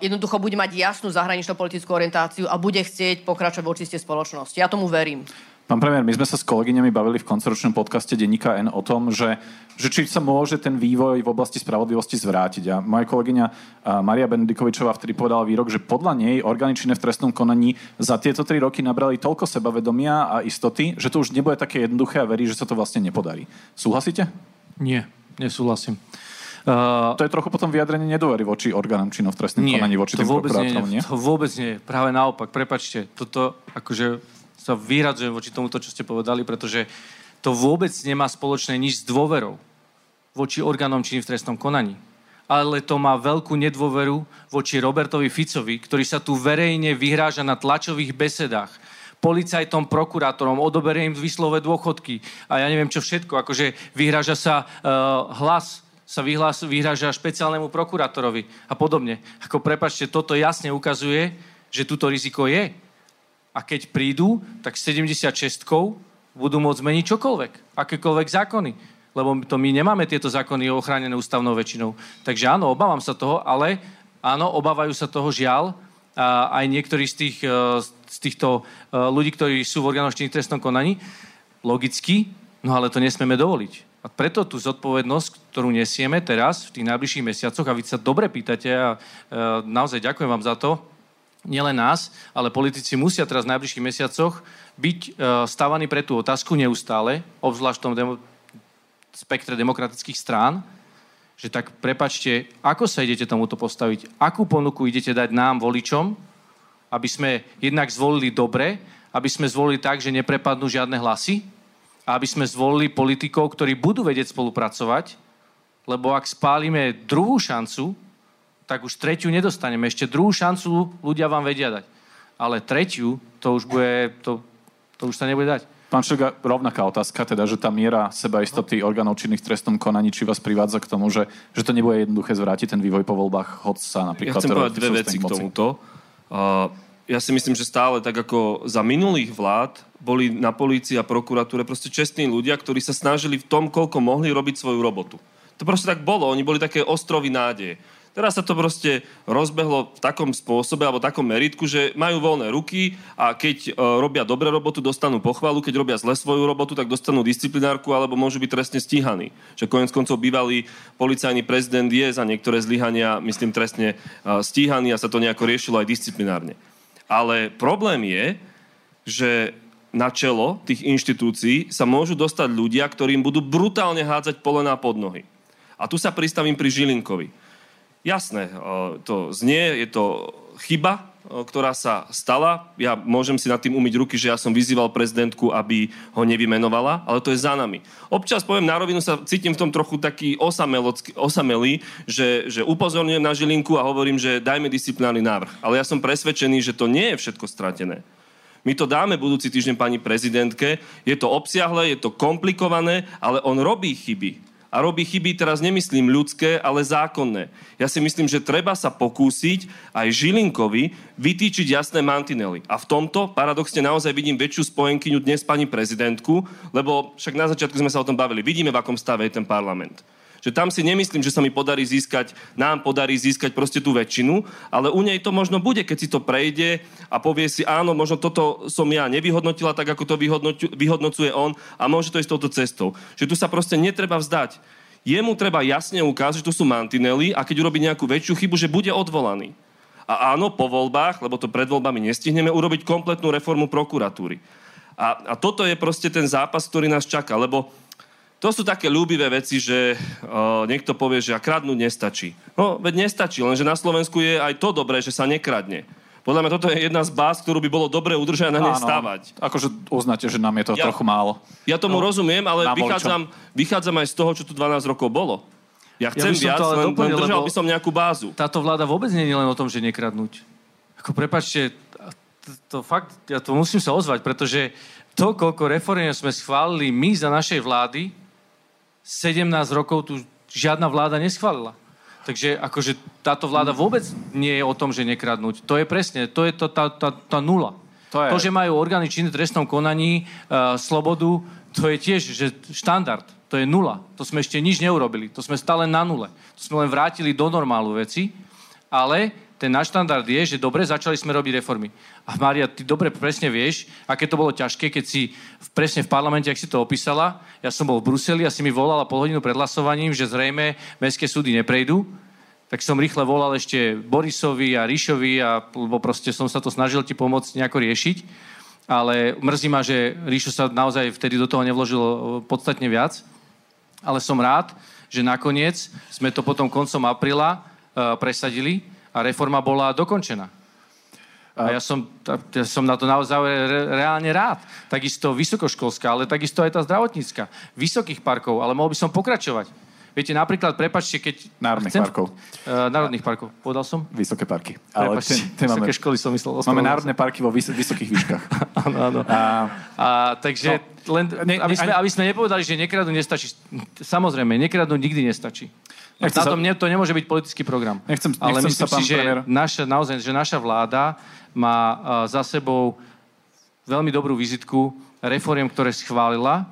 jednoducho bude mať jasnú zahranično-politickú orientáciu a bude chcieť pokračovať v očiste spoločnosti. Ja tomu verím. Pán premiér, my sme sa s kolegyňami bavili v koncoročnom podcaste denníka N o tom, že, že či sa môže ten vývoj v oblasti spravodlivosti zvrátiť. A moja kolegyňa Mária Benedikovičová vtedy povedala výrok, že podľa nej orgány činné v trestnom konaní za tieto tri roky nabrali toľko sebavedomia a istoty, že to už nebude také jednoduché a verí, že sa to vlastne nepodarí. Súhlasíte? Nie, nesúhlasím. Uh, to je trochu potom vyjadrenie nedôvery voči orgánom činnom v trestnom konaní, voči tým prokurátorom, nie? Nie, to vôbec nie. Práve naopak, prepáčte, toto akože sa vyhradzujem voči tomuto, čo ste povedali, pretože to vôbec nemá spoločné nič s dôverou voči orgánom činným v trestnom konaní. Ale to má veľkú nedôveru voči Robertovi Ficovi, ktorý sa tu verejne vyhráža na tlačových besedách policajtom, prokurátorom, odoberie im výslové dôchodky a ja neviem čo všetko. Akože vyhráža sa uh, hlas sa vyhlas, vyhráža špeciálnemu prokurátorovi a podobne. Ako prepáčte, toto jasne ukazuje, že tuto riziko je. A keď prídu, tak sedemdesiatšestkou budú môcť zmeniť čokoľvek, akékoľvek zákony. Lebo to my nemáme tieto zákony ochránené ústavnou väčšinou. Takže áno, obávam sa toho, ale áno, obávajú sa toho žiaľ a aj niektorí z, tých, z týchto ľudí, ktorí sú v orgánoch činných v trestnom konaní. Logicky, no ale to nesmieme dovoliť. A preto tú zodpovednosť, ktorú nesieme teraz v tých najbližších mesiacoch, a vy sa dobre pýtate a e, naozaj ďakujem vám za to, nielen nás, ale politici musia teraz v najbližších mesiacoch byť e, stávaní pre tú otázku neustále, obzvlášť v tom demo- spektre demokratických strán, že tak prepáčte, ako sa idete tomuto postaviť, akú ponuku idete dať nám, voličom, aby sme jednak zvolili dobre, aby sme zvolili tak, že neprepadnú žiadne hlasy, a aby sme zvolili politikov, ktorí budú vedieť spolupracovať, lebo ak spálime druhú šancu, tak už tretiu nedostaneme. Ešte druhú šancu ľudia vám vedia dať. Ale tretiu, to už bude, to, to už sa nebude dať. Pán Šeliga, rovnaká otázka, teda, že tá miera sebaistoty orgánov činných v trestnom konaní, či vás privádza k tomu, že, že to nebude jednoduché zvrátiť ten vývoj po voľbách, hoď sa napríklad... Ja chcem povedať dve veci k tomuto. Uh, ja si myslím, že stále tak ako za minulých vlád boli na polícii a prokuratúre proste čestní ľudia, ktorí sa snažili v tom, koľko mohli robiť svoju robotu. To proste tak bolo. Oni boli také ostrovy nádeje. Teraz sa to proste rozbehlo v takom spôsobe alebo takom meritku, že majú voľné ruky a keď robia dobré robotu, dostanú pochvalu, keď robia zle svoju robotu, tak dostanú disciplinárku alebo môžu byť trestne stíhaní. Že koniec koncov bývalý policajný prezident je za niektoré zlyhania, myslím, trestne stíhaný a sa to nejako riešilo aj disciplinárne. Ale problém je, že na čelo tých inštitúcií sa môžu dostať ľudia, ktorým budú brutálne hádzať polená pod nohy. A tu sa pristavím pri Žilinkovi. Jasné, to znie, je to chyba, ktorá sa stala. Ja môžem si nad tým umyť ruky, že ja som vyzýval prezidentku, aby ho nevymenovala, ale to je za nami. Občas, poviem na rovinu, sa cítim v tom trochu taký osamelý, že, že upozorňujem na Žilinku a hovorím, že dajme disciplinárny návrh. Ale ja som presvedčený, že to nie je všetko stratené. My to dáme budúci týždeň pani prezidentke. Je to obsiahle, je to komplikované, ale on robí chyby. A robí chyby, teraz nemyslím ľudské, ale zákonné. Ja si myslím, že treba sa pokúsiť aj Žilinkovi vytýčiť jasné mantinely. A v tomto paradoxne naozaj vidím väčšiu spojenkyňu dnes pani prezidentku, lebo však na začiatku sme sa o tom bavili. Vidíme, v akom stave je ten parlament. Že tam si nemyslím, že sa mi podarí získať, nám podarí získať proste tú väčšinu, ale u nej to možno bude, keď si to prejde a povie si, áno, možno toto som ja nevyhodnotila tak, ako to vyhodnocuje on a môže to ísť touto cestou. Že tu sa proste netreba vzdať. Jemu treba jasne ukázať, že tu sú mantinely a keď urobí nejakú väčšiu chybu, že bude odvolaný. A áno, po voľbách, lebo to pred voľbami nestihneme, urobiť kompletnú reformu prokuratúry. A, a toto je proste ten zápas, ktorý nás čaká, lebo to sú také ľúbivé veci, že uh, niekto povie, že a kradnúť nestačí. No, veď nestačí, lenže na Slovensku je aj to dobré, že sa nekradne. Podľa mňa toto je jedna z báz, ktorú by bolo dobre udržať a na nej stavať. Akože uznáte, že nám je to ja, trochu málo. Ja tomu no, rozumiem, ale vychádzam, vychádzam aj z toho, čo tu dvanásť rokov bolo. Ja chcem ja viac, len, doplnil, len držal by som nejakú bázu. Táto vláda vôbec nie je len o tom, že nekradnúť. Ako prepáčte, to fakt, ja to musím sa ozvať, pretože to, koľko reforiem sme schválili my za našej vlády, sedemnásť rokov tu žiadna vláda neschválila. Takže akože táto vláda vôbec nie je o tom, že nekradnúť. To je presne, to je to, tá, tá, tá nula. To, je... to, že majú orgány činné v trestnom konaní uh, slobodu, to je tiež že štandard. To je nula. To sme ešte nič neurobili. To sme stále na nule. To sme len vrátili do normálu veci. Ale ten náš štandard je, že dobre, začali sme robiť reformy. A Mária, ty dobre presne vieš, aké to bolo ťažké, keď si v, presne v parlamente, ak si to opísala, ja som bol v Bruseli a si mi volala pol hodinu pred hlasovaním, že zrejme mestské súdy neprejdú, tak som rýchle volal ešte Borisovi a Ríšovi, a, lebo proste som sa to snažil ti pomôcť nejako riešiť, ale mrzí ma, že Ríšo sa naozaj vtedy do toho nevložil podstatne viac, ale som rád, že nakoniec sme to potom koncom apríla uh, presadili a reforma bola dokončená. A ja som, ja som na to naozaj reálne rád. Takisto vysokoškolská, ale takisto aj tá zdravotnícka. Vysokých parkov, ale mohol by som pokračovať. Viete, napríklad, prepáčte, keď... Národných chcem... parkov. Uh, národných parkov. Povedal som? Vysoké parky. Ale prepáčte, ten, ten vysoké máme, školy som myslel. Máme národné parky vo vys- vysokých výškach. Áno, áno. A... A, takže, no, len, ne, aby, sme, ani... aby sme nepovedali, že nekradnúť nestačí. Samozrejme, nekradnúť nikdy nestačí. Nechcem na tom sa... to nemôže byť politický program. Nechcem, nechcem ale myslím sa, si, že naša, naozaj, že naša vláda má uh, za sebou veľmi dobrú vizitku reforiem, ktoré schválila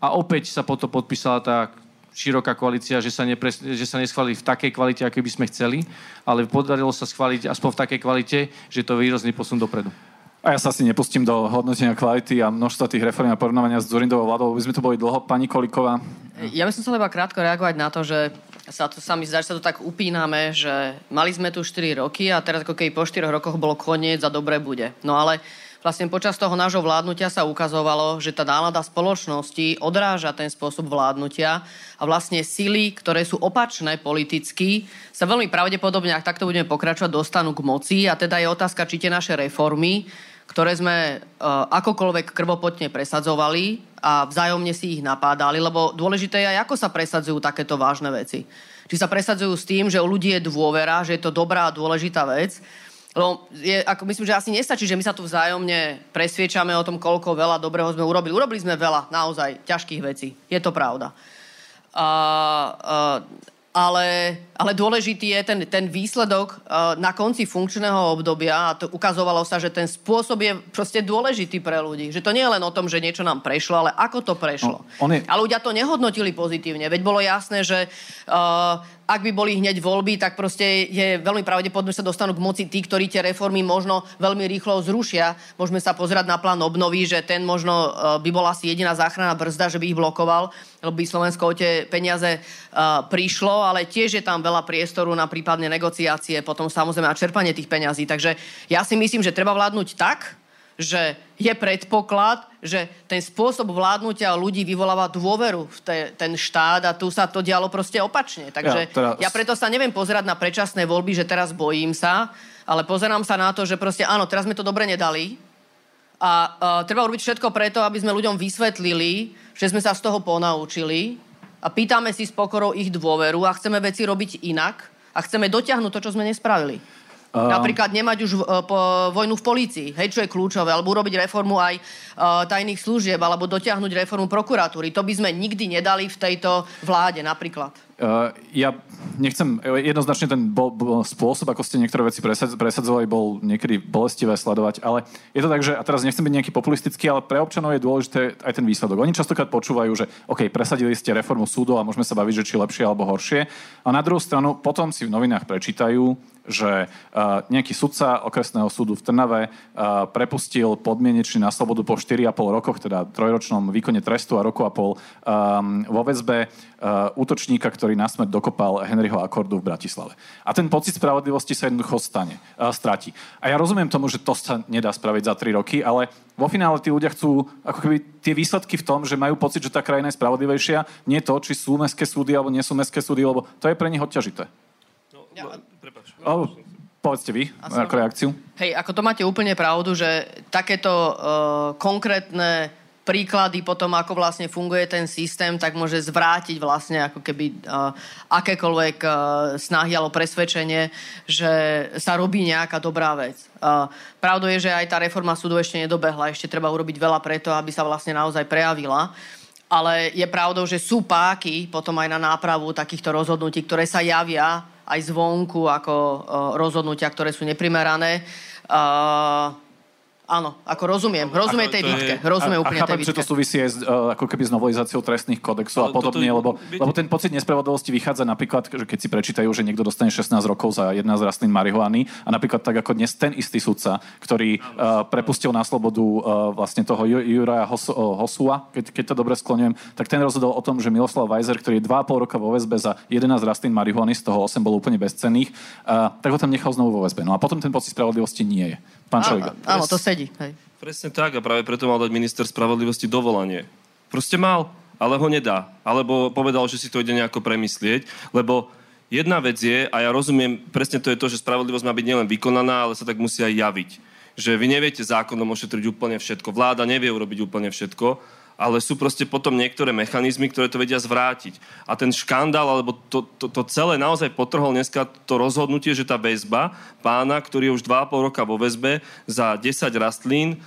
a opäť sa potom podpísala tá široká koalícia, že sa, nepres... že sa neschválili v takej kvalite, aké by sme chceli, ale podarilo sa schváliť aspoň v takej kvalite, že to je výrazný posun dopredu. A ja sa asi nepustím do hodnotenia kvality a množstva tých reform a porovnávania s Dzurindovou vládou. By sme to boli dlho. Pani Kolíková. Ja by som sa iba krátko reagovať na to, že sa tu sami zdá, že sa tu tak upíname, že mali sme tu štyri roky a teraz ako keby po štyroch rokoch bolo koniec a dobre bude. No ale vlastne počas toho nášho vládnutia sa ukazovalo, že tá nálada spoločnosti odráža ten spôsob vládnutia a vlastne sily, ktoré sú opačné politicky, sa veľmi pravdepodobne, ak takto budeme pokračovať, dostanú k moci a teda je otázka, či tie naše reformy, ktoré sme uh, akokoľvek krvopotne presadzovali a vzájomne si ich napádali, lebo dôležité je aj, ako sa presadzujú takéto vážne veci. Či sa presadzujú s tým, že u ľudí je dôvera, že je to dobrá a dôležitá vec, lebo je, ako myslím, že asi nestačí, že my sa tu vzájomne presviečame o tom, koľko veľa dobrého sme urobili. Urobili sme veľa naozaj ťažkých vecí. Je to pravda. A... Uh, uh, Ale, ale dôležitý je ten, ten výsledok uh, na konci funkčného obdobia a to ukazovalo sa, že ten spôsob je proste dôležitý pre ľudí. Že to nie je len o tom, že niečo nám prešlo, ale ako to prešlo. No, on je... A ľudia to nehodnotili pozitívne. Veď bolo jasné, že uh, ak by boli hneď voľby, tak proste je veľmi pravdepodobné, že sa dostanú k moci tí, ktorí tie reformy možno veľmi rýchlo zrušia. Môžeme sa pozerať na plán obnovy, že ten možno by bola asi jediná záchranná brzda, že by ich blokoval, lebo by Slovensko o tie peniaze prišlo, ale tiež je tam veľa priestoru na prípadne negociácie, potom samozrejme a čerpanie tých peňazí. Takže ja si myslím, že treba vládnuť tak, že je predpoklad, že ten spôsob vládnutia ľudí vyvoláva dôveru v te, ten štát a tu sa to dialo proste opačne. Takže ja, teda... ja preto sa neviem pozerať na predčasné voľby, že teraz bojím sa, ale pozerám sa na to, že proste áno, teraz sme to dobre nedali a uh, treba urobiť všetko preto, aby sme ľuďom vysvetlili, že sme sa z toho ponaučili a pýtame si s pokorou ich dôveru a chceme veci robiť inak a chceme dotiahnuť to, čo sme nespravili. Uh... Napríklad nemať už uh, po, vojnu v polícii, hej, čo je kľúčové, alebo urobiť reformu aj uh, tajných služieb, alebo dotiahnuť reformu prokuratúry. To by sme nikdy nedali v tejto vláde, napríklad. Uh, ja nechcem, jednoznačne ten bol, bol spôsob, ako ste niektoré veci presadzovali, bol niekedy bolestivé sledovať, ale je to tak, že, a teraz nechcem byť nejaký populistický, ale pre občanov je dôležité aj ten výsledok. Oni častokrát počúvajú, že OK, presadili ste reformu súdov a môžeme sa baviť, že či lepšie alebo horšie. A na druhú stranu potom si v novinách prečítajú, že uh, nejaký sudca okresného súdu v Trnave uh, prepustil podmienečne na slobodu po štyri a pol rokoch, teda trojročnom výkone trestu a roku a pol um, vo väzbe uh, útočníka, ktorý na smrť dokopal Henryho Accordu v Bratislave. A ten pocit spravodlivosti sa jednoducho stane, uh, stratí. A ja rozumiem tomu, že to sa nedá spraviť za tri roky, ale vo finále tí ľudia chcú ako keby tie výsledky v tom, že majú pocit, že tá krajina je spravodlivejšia, nie to, či sú mestské súdy alebo nie sú mestské súdy, lebo to je pre nich odťažité. Ja, prepáč. O, povedzte vy na reakciu. Hej, ako to máte úplne pravdu, že takéto uh, konkrétne príklady potom, ako vlastne funguje ten systém, tak môže zvrátiť vlastne ako keby uh, akékoľvek uh, snahy alebo presvedčenie, že sa robí nejaká dobrá vec. Uh, pravdou je, že aj tá reforma súdu ešte nedobehla. Ešte treba urobiť veľa preto, aby sa vlastne naozaj prejavila. Ale je pravdou, že sú páky potom aj na nápravu takýchto rozhodnutí, ktoré sa javia aj zvonku, ako uh, rozhodnutia, ktoré sú neprimerané. Uh, áno, ako rozumiem. Rozumie tej výtke. Rozumie úplne tej výtke. A chápem, že to súvisí aj s, uh, ako keby s novelizáciou trestných kodexov a podobne, je, lebo, viete... lebo ten pocit nespravodlivosti vychádza napríklad, že keď si prečítajú, že niekto dostane šestnásť rokov za jedna z rastlín marihuany a napríklad tak ako dnes ten istý sudca, ktorý uh, prepustil na slobodu uh, vlastne toho Juraja Hosua, keď, keď to dobre skloňujem, tak ten rozhodol o tom, že Miloslav Weiser, ktorý je dva a pol roka vo väzbe za jedenásť rastlín marihuany, z toho osem bolo úplne bezcenných, uh, tak ho tam nechal znovu vo väzbe. No a potom ten pocit spravodlivosti nie je. Pán Šeliga. Áno, to sedí. Hej. Presne tak a práve preto mal dať minister spravodlivosti dovolanie. Proste mal, ale ho nedá. Alebo povedal, že si to ide nejako premyslieť, lebo jedna vec je, a ja rozumiem, presne to je to, že spravodlivosť má byť nielen vykonaná, ale sa tak musí aj javiť. Že vy neviete zákonom ošetriť úplne všetko, vláda nevie urobiť úplne všetko, ale sú proste potom niektoré mechanizmy, ktoré to vedia zvrátiť. A ten škandál, alebo to, to, to celé naozaj potrhol dneska to rozhodnutie, že tá väzba pána, ktorý je už dva a pol roka vo väzbe za desať rastlín,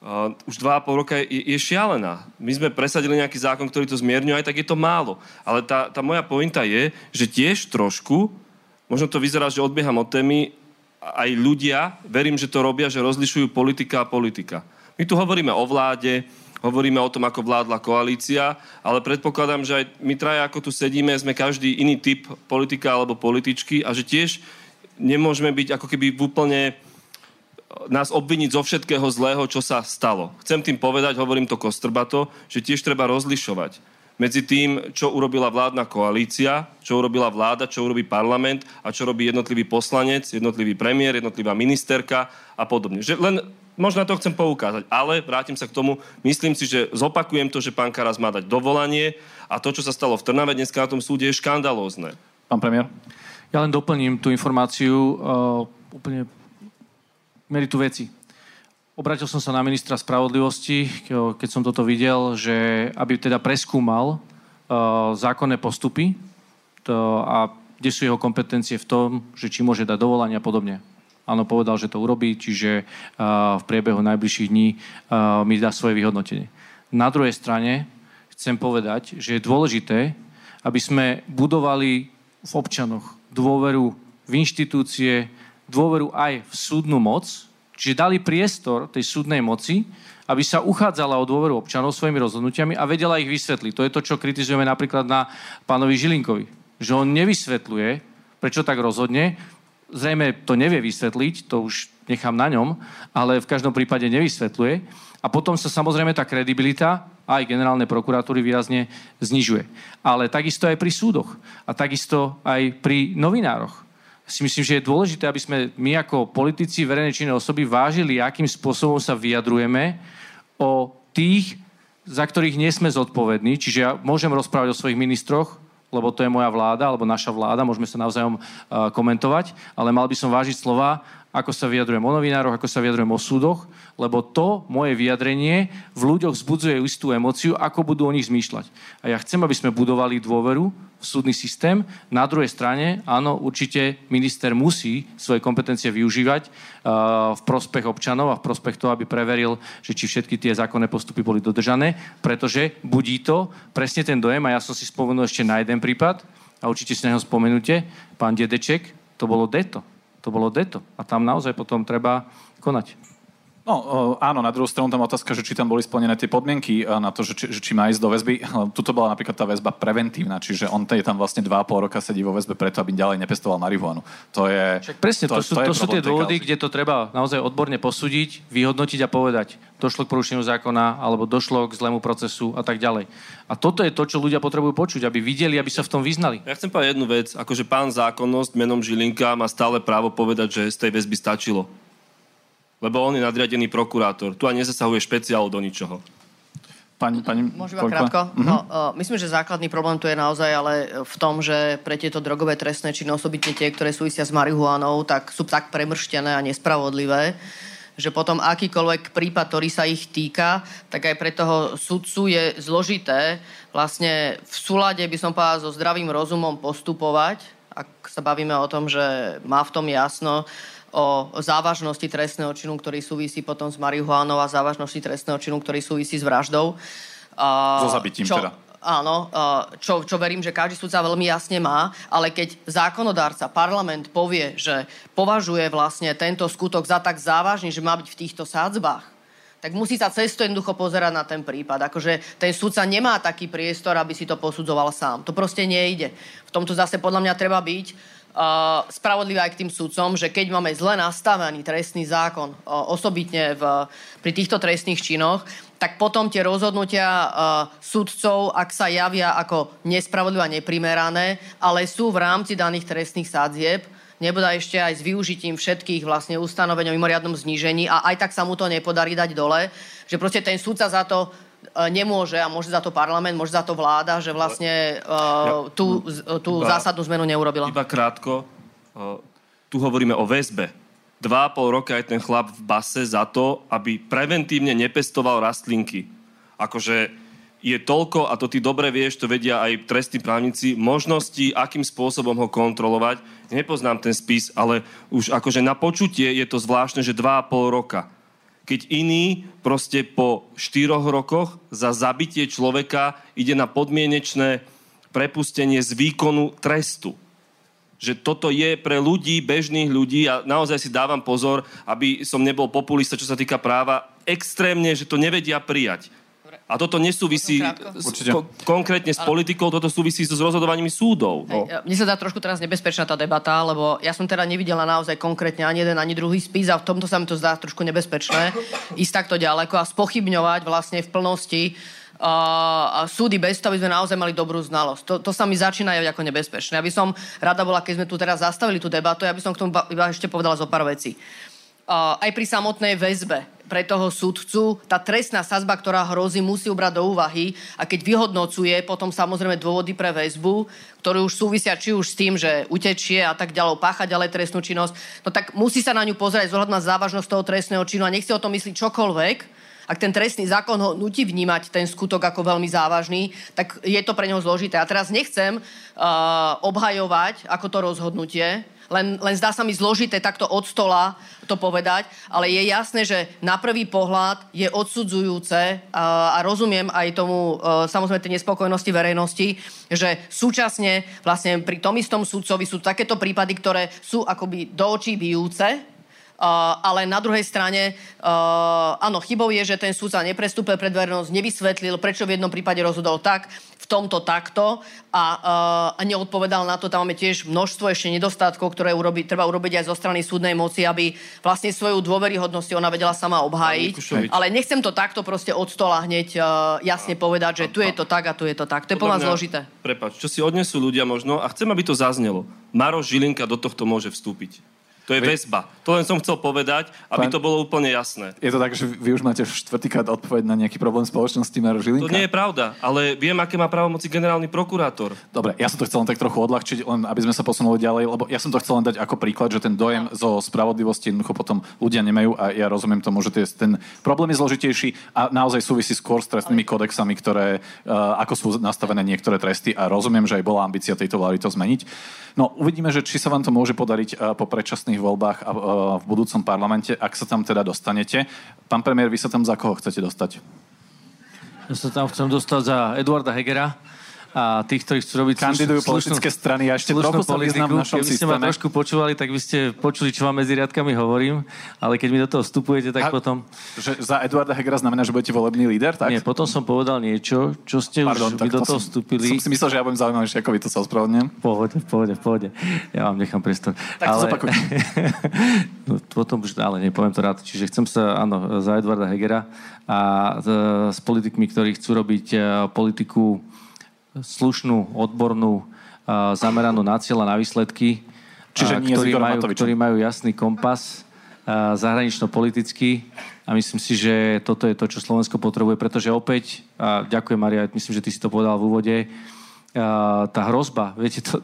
uh, už dva a pol roka je, je šialená. My sme presadili nejaký zákon, ktorý to zmierňuje, aj tak je to málo. Ale tá, tá moja pointa je, že tiež trošku, možno to vyzerá, že odbieham od témy, aj ľudia, verím, že to robia, že rozlišujú politika a politika. My tu hovoríme o vláde, hovoríme o tom, ako vládla koalícia, ale predpokladám, že aj my traja, ako tu sedíme, sme každý iný typ politika alebo političky a že tiež nemôžeme byť ako keby úplne nás obviniť zo všetkého zlého, čo sa stalo. Chcem tým povedať, hovorím to kostrbato, že tiež treba rozlišovať medzi tým, čo urobila vládna koalícia, čo urobila vláda, čo urobí parlament a čo robí jednotlivý poslanec, jednotlivý premiér, jednotlivá ministerka a podobne. Že len možno to chcem poukázať, ale vrátim sa k tomu. Myslím si, že zopakujem to, že pán Karas má dať dovolanie a to, čo sa stalo v Trnave dneska na tom súde, je škandalózne. Pán premiér? Ja len doplním tú informáciu uh, úplne meritu veci. Obrátil som sa na ministra spravodlivosti, keď som toto videl, že aby teda preskúmal uh, zákonné postupy to, a kde sú jeho kompetencie v tom, že či môže dať dovolanie a podobne. Áno, povedal, že to urobí, čiže uh, v priebehu najbližších dní uh, mi dá svoje vyhodnotenie. Na druhej strane chcem povedať, že je dôležité, aby sme budovali v občanoch dôveru v inštitúcie, dôveru aj v súdnu moc, čiže dali priestor tej súdnej moci, aby sa uchádzala o dôveru občanov svojimi rozhodnutiami a vedela ich vysvetliť. To je to, čo kritizujeme napríklad na pánovi Žilinkovi. že on nevysvetľuje, prečo tak rozhodne. Zrejme to nevie vysvetliť, to už nechám na ňom, ale v každom prípade nevysvetľuje. A potom sa samozrejme tá kredibilita aj generálnej prokuratúry výrazne znižuje. Ale takisto aj pri súdoch a takisto aj pri novinároch. Si myslím, že je dôležité, aby sme my ako politici, verejné činné osoby vážili, akým spôsobom sa vyjadrujeme o tých, za ktorých nie sme zodpovední. Čiže ja môžem rozprávať o svojich ministroch, lebo to je moja vláda, alebo naša vláda, môžeme sa navzájom uh, komentovať, ale mal by som vážiť slova, ako sa vyjadrujem o novinároch, ako sa vyjadrujem o súdoch, lebo to moje vyjadrenie v ľuďoch vzbudzuje istú emóciu, ako budú o nich zmýšľať. A ja chcem, aby sme budovali dôveru v súdny systém. Na druhej strane, áno, určite minister musí svoje kompetencie využívať uh, v prospech občanov a v prospech toho, aby preveril, že či všetky tie zákonné postupy boli dodržané, pretože budí to presne ten dojem, a ja som si spomenul ešte na jeden prípad, a určite si na neho spomenúte, pán Dedeček, to bolo deto. To bolo deto. A tam naozaj potom treba konať. No áno, na druhú stranu tam otázka, že či tam boli splnené tie podmienky na to, že či, či má ísť do väzby. Tuto bola napríklad tá väzba preventívna, čiže on je tam vlastne dva a pol roka sedí vo väzbe preto, aby ďalej nepestoval marihuanu. To je... Však presne, to, to, sú, to, je to sú tie dôvody, kde to treba naozaj odborne posúdiť, vyhodnotiť a povedať. Došlo k porušeniu zákona, alebo došlo k zlému procesu a tak ďalej. A toto je to, čo ľudia potrebujú počuť, aby videli, aby sa v tom vyznali. Ja chcem povedať jednu vec, akože pán Zákonnosť menom Žilinka má stále právo povedať, že z tej väzby stačilo. Lebo on je nadriadený prokurátor. Tu ani nezasahuje špeciál do ničoho. Pani, pani... Môžem iba krátko? Mm-hmm. No, uh, myslím, že základný problém tu je naozaj ale v tom, že pre tieto drogové trestné činy, osobitne tie, ktoré súvisia s marihuanou, tak sú tak premrštené a nespravodlivé, že potom akýkoľvek prípad, ktorý sa ich týka, tak aj pre toho sudcu je zložité vlastne v súlade, by som povedala, so zdravým rozumom postupovať, ak sa bavíme o tom, že má v tom jasno, o závažnosti trestného činu, ktorý súvisí potom s marihuánou a závažnosti trestného činu, ktorý súvisí s vraždou. So zabitím čo, teda. Áno, čo, čo verím, že každý sudca veľmi jasne má, ale keď zákonodárca, parlament povie, že považuje vlastne tento skutok za tak závažný, že má byť v týchto sádzbách, tak musí sa cesto jednoducho pozerať na ten prípad. Akože ten sudca nemá taký priestor, aby si to posudzoval sám. To proste nejde. V tomto zase podľa mňa treba byť Uh, spravodlivá aj k tým sudcom, že keď máme zle nastavený trestný zákon, uh, osobitne v, pri týchto trestných činoch, tak potom tie rozhodnutia uh, sudcov, ak sa javia ako nespravodlivé a neprimerané, ale sú v rámci daných trestných sadzieb, nebodaj ešte aj s využitím všetkých vlastne ustanovení o mimoriadnom znížení a aj tak sa mu to nepodarí dať dole, že proste ten sudca za to nemôže, a môže za to parlament, môže za to vláda, že vlastne uh, tú, tú iba, zásadnú zmenu neurobila. Iba krátko, uh, tu hovoríme o väzbe. Dva a pol roka je ten chlap v base za to, aby preventívne nepestoval rastlinky. Akože je toľko, a to ty dobre vieš, to vedia aj trestní právnici, možnosti, akým spôsobom ho kontrolovať. Nepoznám ten spis, ale už akože na počutie je to zvláštne, že dva a pol roka. Keď iný proste po štyroch rokoch za zabitie človeka ide na podmienečné prepustenie z výkonu trestu. Že toto je pre ľudí, bežných ľudí, a naozaj si dávam pozor, aby som nebol populista, čo sa týka práva, extrémne, že to nevedia prijať. A toto nesúvisí s, ko, konkrétne s politikou, toto súvisí s rozhodovaním súdov. No. Hej, mne sa dá trošku teraz nebezpečná tá debata, lebo ja som teda nevidela naozaj konkrétne ani jeden, ani druhý spis, a v tomto sa mi to zdá trošku nebezpečné ísť takto ďaleko a spochybňovať vlastne v plnosti a súdy bez toho, aby sme naozaj mali dobrú znalosť. To, to sa mi začína javiť ako nebezpečné. Ja by som rada bola, keď sme tu teraz zastavili tú debatu, ja by som k tomu iba ešte povedala zo pár vecí. Uh, aj pri samotnej väzbe pre toho sudcu, tá trestná sadzba, ktorá hrozí, musí ubrať do úvahy, a keď vyhodnocuje potom samozrejme dôvody pre väzbu, ktoré už súvisia či už s tým, že utečie a tak ďalej, pácha ďalej trestnú činnosť, no tak musí sa na ňu pozerať zohľadom na závažnosť toho trestného činu, a nech si o tom myslí čokoľvek. Ak ten trestný zákon ho nutí vnímať ten skutok ako veľmi závažný, tak je to pre neho zložité. A teraz nechcem uh, obhajovať ako to rozhodnutie, Len, len zdá sa mi zložité takto od stola to povedať, ale je jasné, že na prvý pohľad je odsudzujúce, a, a rozumiem aj tomu a, samozrejme tej nespokojnosti verejnosti, že súčasne vlastne pri tom istom sudcovi sú takéto prípady, ktoré sú akoby do očí bijúce, Uh, ale na druhej strane, uh, áno, chybou je, že ten súd sa neprestúpil pred verejnosť, nevysvetlil, prečo v jednom prípade rozhodol tak, v tomto takto a, uh, a neodpovedal na to. Tam máme tiež množstvo ešte nedostatkov, ktoré urobi, treba urobiť aj zo strany súdnej moci, aby vlastne svoju dôveryhodnosť ona vedela sama obhájiť. Ale nechcem to takto proste od stola hneď uh, jasne a, povedať, že a, tu a, je to tak a tu je to tak. To je podľa mňa zložité. Prepáč, čo si odnesú ľudia možno a chcem, aby to zaznelo. Maroš Žilinka do tohto môže vstúpiť. To je väzba. To len som chcel povedať, aby Pán, to bolo úplne jasné. Je to tak, že vy už máte štvrtýkrát odpoveď na nejaký problém spoločnosti Maroš Žilinka? To nie je pravda, ale viem, aké má právomoci generálny prokurátor. Dobre, ja som to chcel len tak trochu odľahčiť, len aby sme sa posunuli ďalej, lebo ja som to chcel len dať ako príklad, že ten dojem no. zo spravodlivosti jednoducho potom ľudia nemajú a ja rozumiem tomu, že ten problém je zložitejší a naozaj súvisí skôr s trestnými kodexami, ktoré uh, ako sú nastavené niektoré tresty a rozumiem, že aj bola ambícia tejto vlády to zmeniť. No uvidíme, že či sa vám to môže podariť uh, po predčasných voľbách a v budúcom parlamente, ak sa tam teda dostanete. Pán premiér, vy sa tam za koho chcete dostať? Ja sa tam chcem dostať za Eduarda Hegera a tých, ktorí chcú robiť kandidujú slušnú, politické strany a ešte trochu sa vyznám v našom systéme. Keby ste ma trošku počúvali, tak by ste počuli, čo vám medzi riadkami hovorím, ale keď mi do toho vstupujete, tak a, potom... Že za Eduarda Hegera znamená, že budete volebný líder, tak? Nie, potom som povedal niečo, čo ste Pardon, už vy do to toho som, vstúpili. Som si myslel, že ja budem zaujímavý, ako vy to sa ospravedlňujem. V pohode, v pohode, v pohode. Ja vám nechám priestor. Tak ale... to zopakujte. No, potom už, ale nepoviem to rád. Čiže chcem sa, áno, za Eduarda Hegera a s politikmi, ktorí chcú robiť politiku slušnú, odbornú, uh, zameranú na cieľa, na výsledky, Čiže uh, nie ktorí, majú, ktorí majú jasný kompas, uh, zahranično-politický a myslím si, že toto je to, čo Slovensko potrebuje, pretože opäť, uh, ďakujem Maria, myslím, že ty si to povedal v úvode, uh, tá hrozba, viete, to,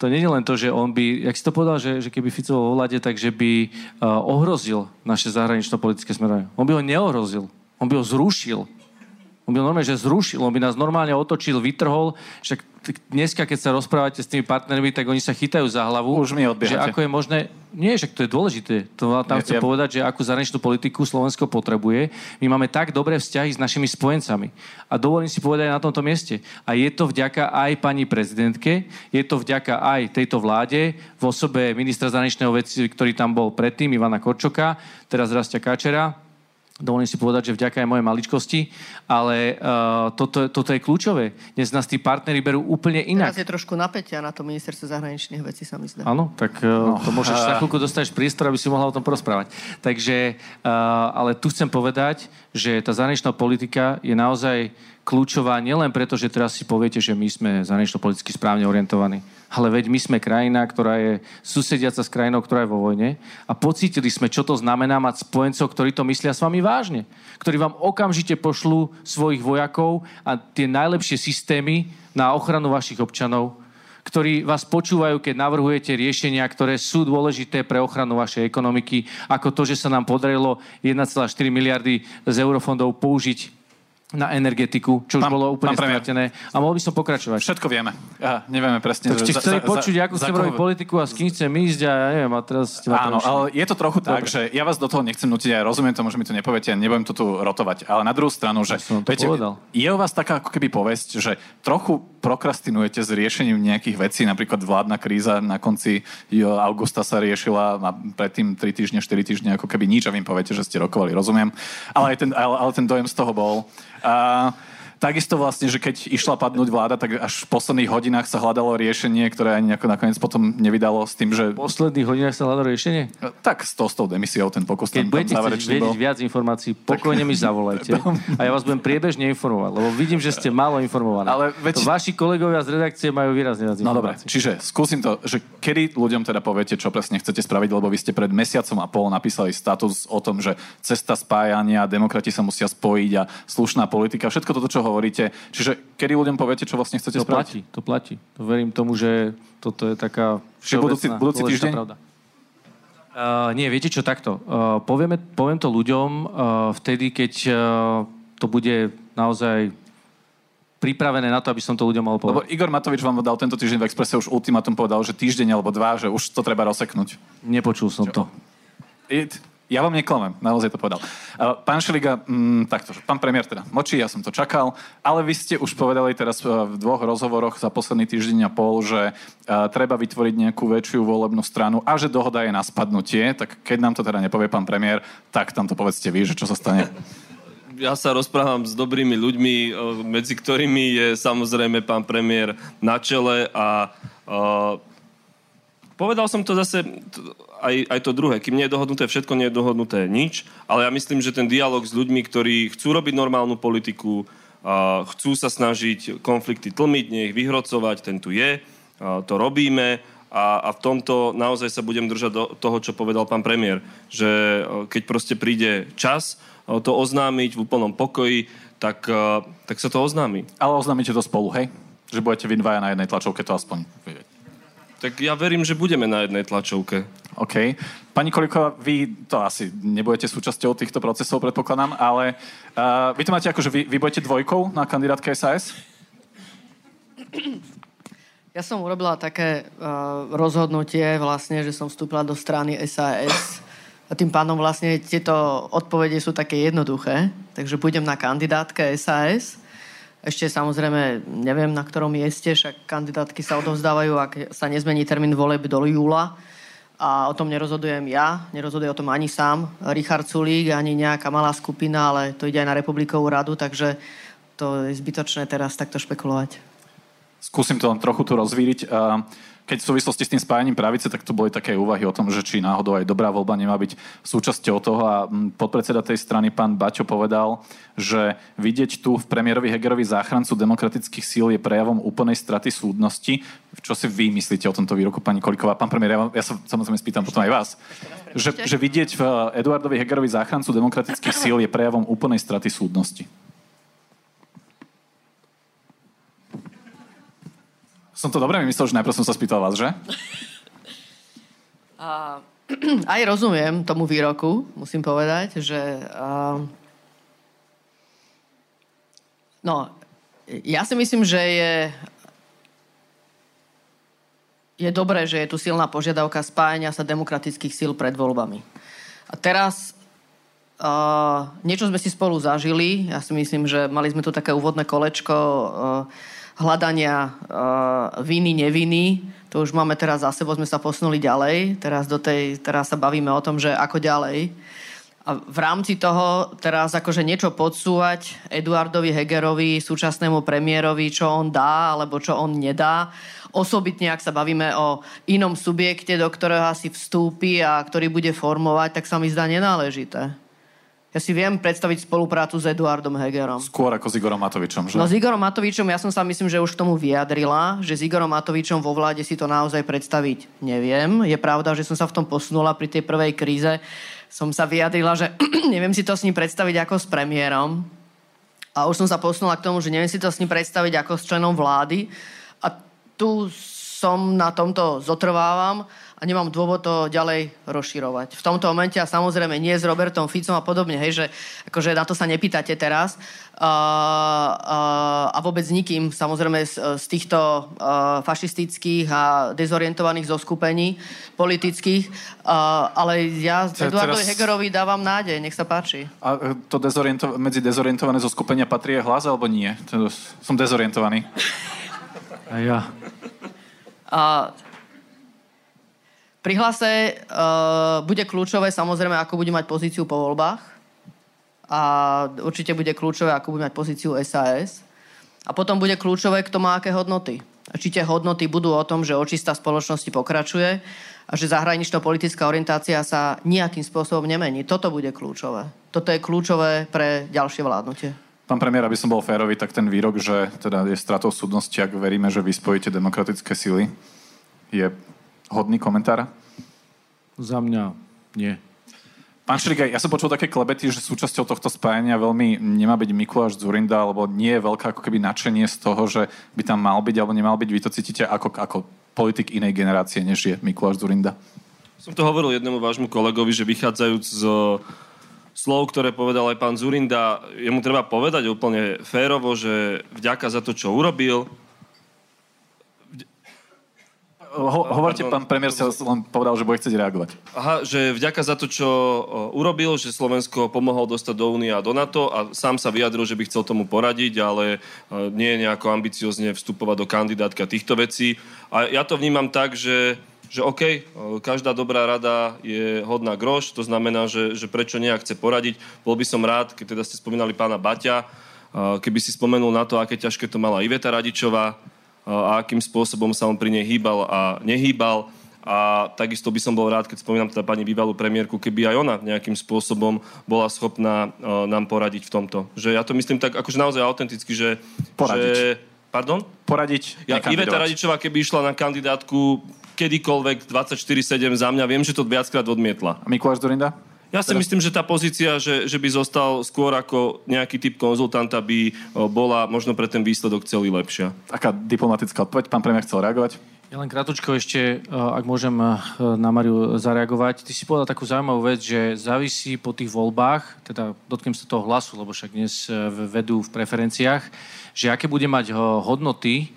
to nie je len to, že on by, jak si to povedal, že, že keby Fico vo vláde, takže by uh, ohrozil naše zahranično-politické smerovanie. On by ho neohrozil, on by ho zrušil. On by normálne, že zrušil, on by nás normálne otočil, vytrhol. Však dneska, keď sa rozprávate s tými partnermi, tak oni sa chytajú za hlavu. Už mi odbiehate. Že ako je možné... Nie, však to je dôležité. To tam chcem povedať, že akú zahraničnú politiku Slovensko potrebuje. My máme tak dobré vzťahy s našimi spojencami. A dovolím si povedať na tomto mieste. A je to vďaka aj pani prezidentke, je to vďaka aj tejto vláde, v osobe ministra zahraničného vecí, ktorý tam bol predtým, Ivana Korčoka, teraz Rastia Káčera. Dovolím si povedať, že vďaka aj mojej maličkosti, ale uh, toto, toto je kľúčové. Dnes nás tí partneri berú úplne inak. Teraz je trošku napätia na to ministerstvo zahraničných vecí, sa mi zdá. Áno, tak uh, no. to môžeš uh. na chvíľku dostaneš priestor, aby si mohla o tom porozprávať. Takže, uh, ale tu chcem povedať, že tá zahraničná politika je naozaj kľúčová nielen preto, že teraz si poviete, že my sme zahranično-politicky správne orientovaní, ale veď my sme krajina, ktorá je susediaca s krajinou, ktorá je vo vojne a pocítili sme, čo to znamená mať spojencov, ktorí to myslia s vami vážne, ktorí vám okamžite pošlú svojich vojakov a tie najlepšie systémy na ochranu vašich občanov, ktorí vás počúvajú, keď navrhujete riešenia, ktoré sú dôležité pre ochranu vašej ekonomiky, ako to, že sa nám podarilo jeden celá štyri miliardy z eurofondov použiť na energetiku, čo pán, už bolo úplne stratené. A mohol by som pokračovať. Všetko vieme. Aha, nevieme presne. Tak ste chceli za, počuť, za, akú chcem robiť politiku a s kým chcem ísť a ja neviem, a teraz... Áno, ale je to trochu tak, dobre. Že ja vás do toho nechcem nutiť a ja rozumiem tomu, že mi to nepoviete a nebudem to tu rotovať. Ale na druhú stranu, že... Ja viete, je u vás taká ako keby povesť, že trochu prokrastinujete s riešením nejakých vecí, napríklad vládna kríza na konci augusta sa riešila a predtým tri týždne, štyri týždne ako keby nič a vy poviete, že ste rokovali, rozumiem. Ale ten, ale, ale ten dojem z toho bol... A takisto vlastne, že keď išla padnúť vláda, tak až v posledných hodinách sa hľadalo riešenie, ktoré ani nakoniec potom nevydalo s tým, že... V posledných hodinách sa hľadalo riešenie? Tak s tou, s tou demisiou ten pokus. Keď tam, budete tam chcieť vedieť viac informácií, pokojne tak... mi zavolajte a ja vás budem priebežne informovať, lebo vidím, že ste málo informovaní. Ale več... Vaši kolegovia z redakcie majú výrazne viac informácií. No dobre, čiže skúsim to, že kedy ľuďom teda poviete, čo presne chcete spraviť, lebo vy ste pred mesiacom a pol napísali status o tom, že cesta spájania, demokrati sa musia spojiť a slušná politika, všetko toto, čo hovoríte. Čiže kedy ľuďom poviete, čo vlastne chcete to spraviť? To platí, to platí. To verím tomu, že toto je taká všeobecná, budúci týždeň? Pravda. Uh, nie, viete čo, takto. Uh, povieme, poviem to ľuďom uh, vtedy, keď uh, to bude naozaj pripravené na to, aby som to ľuďom mal povedať. Lebo Igor Matovič vám dal tento týždeň v Expresse už ultimátum povedal, že týždeň alebo dva, že už to treba rozseknúť. Nepočul som čo? To. It... Ja vám neklamem, naozaj to povedal. Pán Šeliga, m, takto, pán premiér teda močí, ja som to čakal, ale vy ste už povedali teraz v dvoch rozhovoroch za posledný týždeň a pol, že treba vytvoriť nejakú väčšiu volebnú stranu a že dohoda je na spadnutie, tak keď nám to teda nepovie pán premiér, tak tam to povedzte vy, že čo sa stane. Ja sa rozprávam s dobrými ľuďmi, medzi ktorými je samozrejme pán premiér na čele a... a Povedal som to zase, aj, aj to druhé. Kým nie je dohodnuté všetko, nie je dohodnuté nič. Ale ja myslím, že ten dialog s ľuďmi, ktorí chcú robiť normálnu politiku, a chcú sa snažiť konflikty tlmiť, nie ich vyhrocovať, ten tu je, to robíme. A, a v tomto naozaj sa budem držať do toho, čo povedal pán premiér. Že keď proste príde čas to oznámiť v úplnom pokoji, tak, tak sa to oznámi. Ale oznámite to spolu, hej? Že budete vy dvaja na jednej tlačovke, to aspoň vidieť. Tak ja verím, že budeme na jednej tlačovke. OK. Pani Kolíková, vy to asi nebudete súčasťou týchto procesov, predpokladám, ale uh, vy to máte ako, že vy, vy budete dvojkou na kandidátke es a es? Ja som urobila také uh, rozhodnutie vlastne, že som vstúpila do strany es a es a tým pádom vlastne tieto odpovede sú také jednoduché, takže budem na kandidátke es a es. Ešte samozrejme neviem, na ktorom mieste, však kandidátky sa odovzdávajú, ak sa nezmení termín voleb do júla. A o tom nerozhodujem ja, nerozhoduje o tom ani sám Richard Sulík, ani nejaká malá skupina, ale to ide aj na Republikovú radu, takže to je zbytočné teraz takto špekulovať. Skúsim to len trochu tu rozvíriť. Keď v súvislosti s tým spájaním pravice, tak tu boli také úvahy o tom, že či náhodou aj Dobrá voľba nemá byť súčasťou toho a podpredseda tej strany pán Baťo povedal, že vidieť tu v premiérovi Hegerovi záchrancu demokratických síl je prejavom úplnej straty súdnosti. Čo si vy myslíte o tomto výroku, pani Kolíková? Pán premiér, ja, ja sa samozrejme spýtam potom aj vás. Že, že vidieť v Eduardovi Hegerovi záchrancu demokratických síl je prejavom úplnej straty súdnosti. Som to dobre myslel, že najprv som sa spýtal vás, že? Uh, aj rozumiem tomu výroku, musím povedať, že... Uh, no, ja si myslím, že je... je dobré, že je tu silná požiadavka spájania sa demokratických síl pred voľbami. A teraz... Uh, niečo sme si spolu zažili. Ja si myslím, že mali sme tu také úvodné kolečko... Uh, hľadania uh, viny, neviny. To už máme teraz za sebou, sme sa posunuli ďalej. Teraz, do tej, teraz sa bavíme o tom, že ako ďalej. A v rámci toho teraz akože niečo podsúvať Eduardovi Hegerovi, súčasnému premiérovi, čo on dá, alebo čo on nedá. Osobitne, ak sa bavíme o inom subjekte, do ktorého si vstúpi a ktorý bude formovať, tak sa mi zdá nenáležité. Ja si viem predstaviť spoluprácu s Eduardom Hegerom. Skôr ako s Igorom Matovičom, že? No s Igorom Matovičom, ja som sa myslím, že už k tomu vyjadrila, že s Igorom Matovičom vo vláde si to naozaj predstaviť neviem. Je pravda, že som sa v tom posunula pri tej prvej kríze. Som sa vyjadrila, že neviem si to s ním predstaviť ako s premiérom. A už som sa posunula k tomu, že neviem si to s ním predstaviť ako s členom vlády. A tu som na tomto zotrvávam a nemám dôvod to ďalej rozširovať. V tomto momente a samozrejme nie s Robertom Ficom a podobne, hej, že akože na to sa nepýtate teraz. Uh, uh, a vôbec nikým, samozrejme z, z týchto uh, fašistických a dezorientovaných zoskupení politických. Uh, ale ja Te, Eduardovi teraz... Hegerovi dávam nádej, nech sa páči. A to dezoriento- medzi dezorientované zoskupenia patrí Hlas alebo nie? To, som dezorientovaný. A ja. A... Uh, Pri Hlase uh, bude kľúčové, samozrejme, ako bude mať pozíciu po voľbách. A určite bude kľúčové, ako bude mať pozíciu es a es. A potom bude kľúčové, kto má aké hodnoty. A či tie hodnoty budú o tom, že očista spoločnosti pokračuje a že zahranično-politická orientácia sa nejakým spôsobom nemení. Toto bude kľúčové. Toto je kľúčové pre ďalšie vládnutie. Pán premiér, aby som bol férový, tak ten výrok, že teda je stratou súdnosti, ak veríme, že vy spojíte demokratické sily, je... hodný komentár? Za mňa nie. Pán Šeliga, ja som počul také klebety, že súčasťou tohto spájania veľmi nemá byť Mikuláš Dzurinda, alebo nie je veľké ako keby nadšenie z toho, že by tam mal byť alebo nemal byť. Vy to cítite ako, ako politik inej generácie, než je Mikuláš Dzurinda? Som to hovoril jednému vášmu kolegovi, že vychádzajúc z slov, ktoré povedal aj pán Dzurinda, jemu treba povedať úplne férovo, že vďaka za to, čo urobil... Ho, hovorte, pán premiér sa len povedal, že bude chcieť reagovať. Aha, že vďaka za to, čo urobil, že Slovensko pomohol dostať do Únie a do NATO a sám sa vyjadril, že by chcel tomu poradiť, ale nie je nejako ambiciozne vstupovať do kandidátka týchto vecí. A ja to vnímam tak, že že OK, každá dobrá rada je hodná groš, to znamená, že, že prečo nie, ak chce poradiť. Bol by som rád, keď teda ste spomínali pána Baťa, keby si spomenul na to, aké ťažké to mala Iveta Radičová a akým spôsobom sa on pri nej hýbal a nehýbal. A takisto by som bol rád, keď spomínam teda pani bývalú premiérku, keby aj ona nejakým spôsobom bola schopná nám poradiť v tomto. Že ja to myslím tak, akože naozaj autenticky, že... Poradiť. Že, pardon? Poradiť. Ja, Iveta Radičová, keby išla na kandidátku kedykoľvek dvadsaťštyri sedem za mňa. Viem, že to viackrát odmietla. A Mikuláš Dzurinda? Ja si Teraz... myslím, že tá pozícia, že, že by zostal skôr ako nejaký typ konzultanta, by bola možno pre ten výsledok celý lepšia. Taká diplomatická odpoveď. Pán premiér chcel reagovať? Ja len krátko ešte, ak môžem na Mariu zareagovať. Ty si povedal takú zaujímavú vec, že závisí po tých voľbách, teda dotknem sa toho Hlasu, lebo však dnes vedú v preferenciách, že aké bude mať hodnoty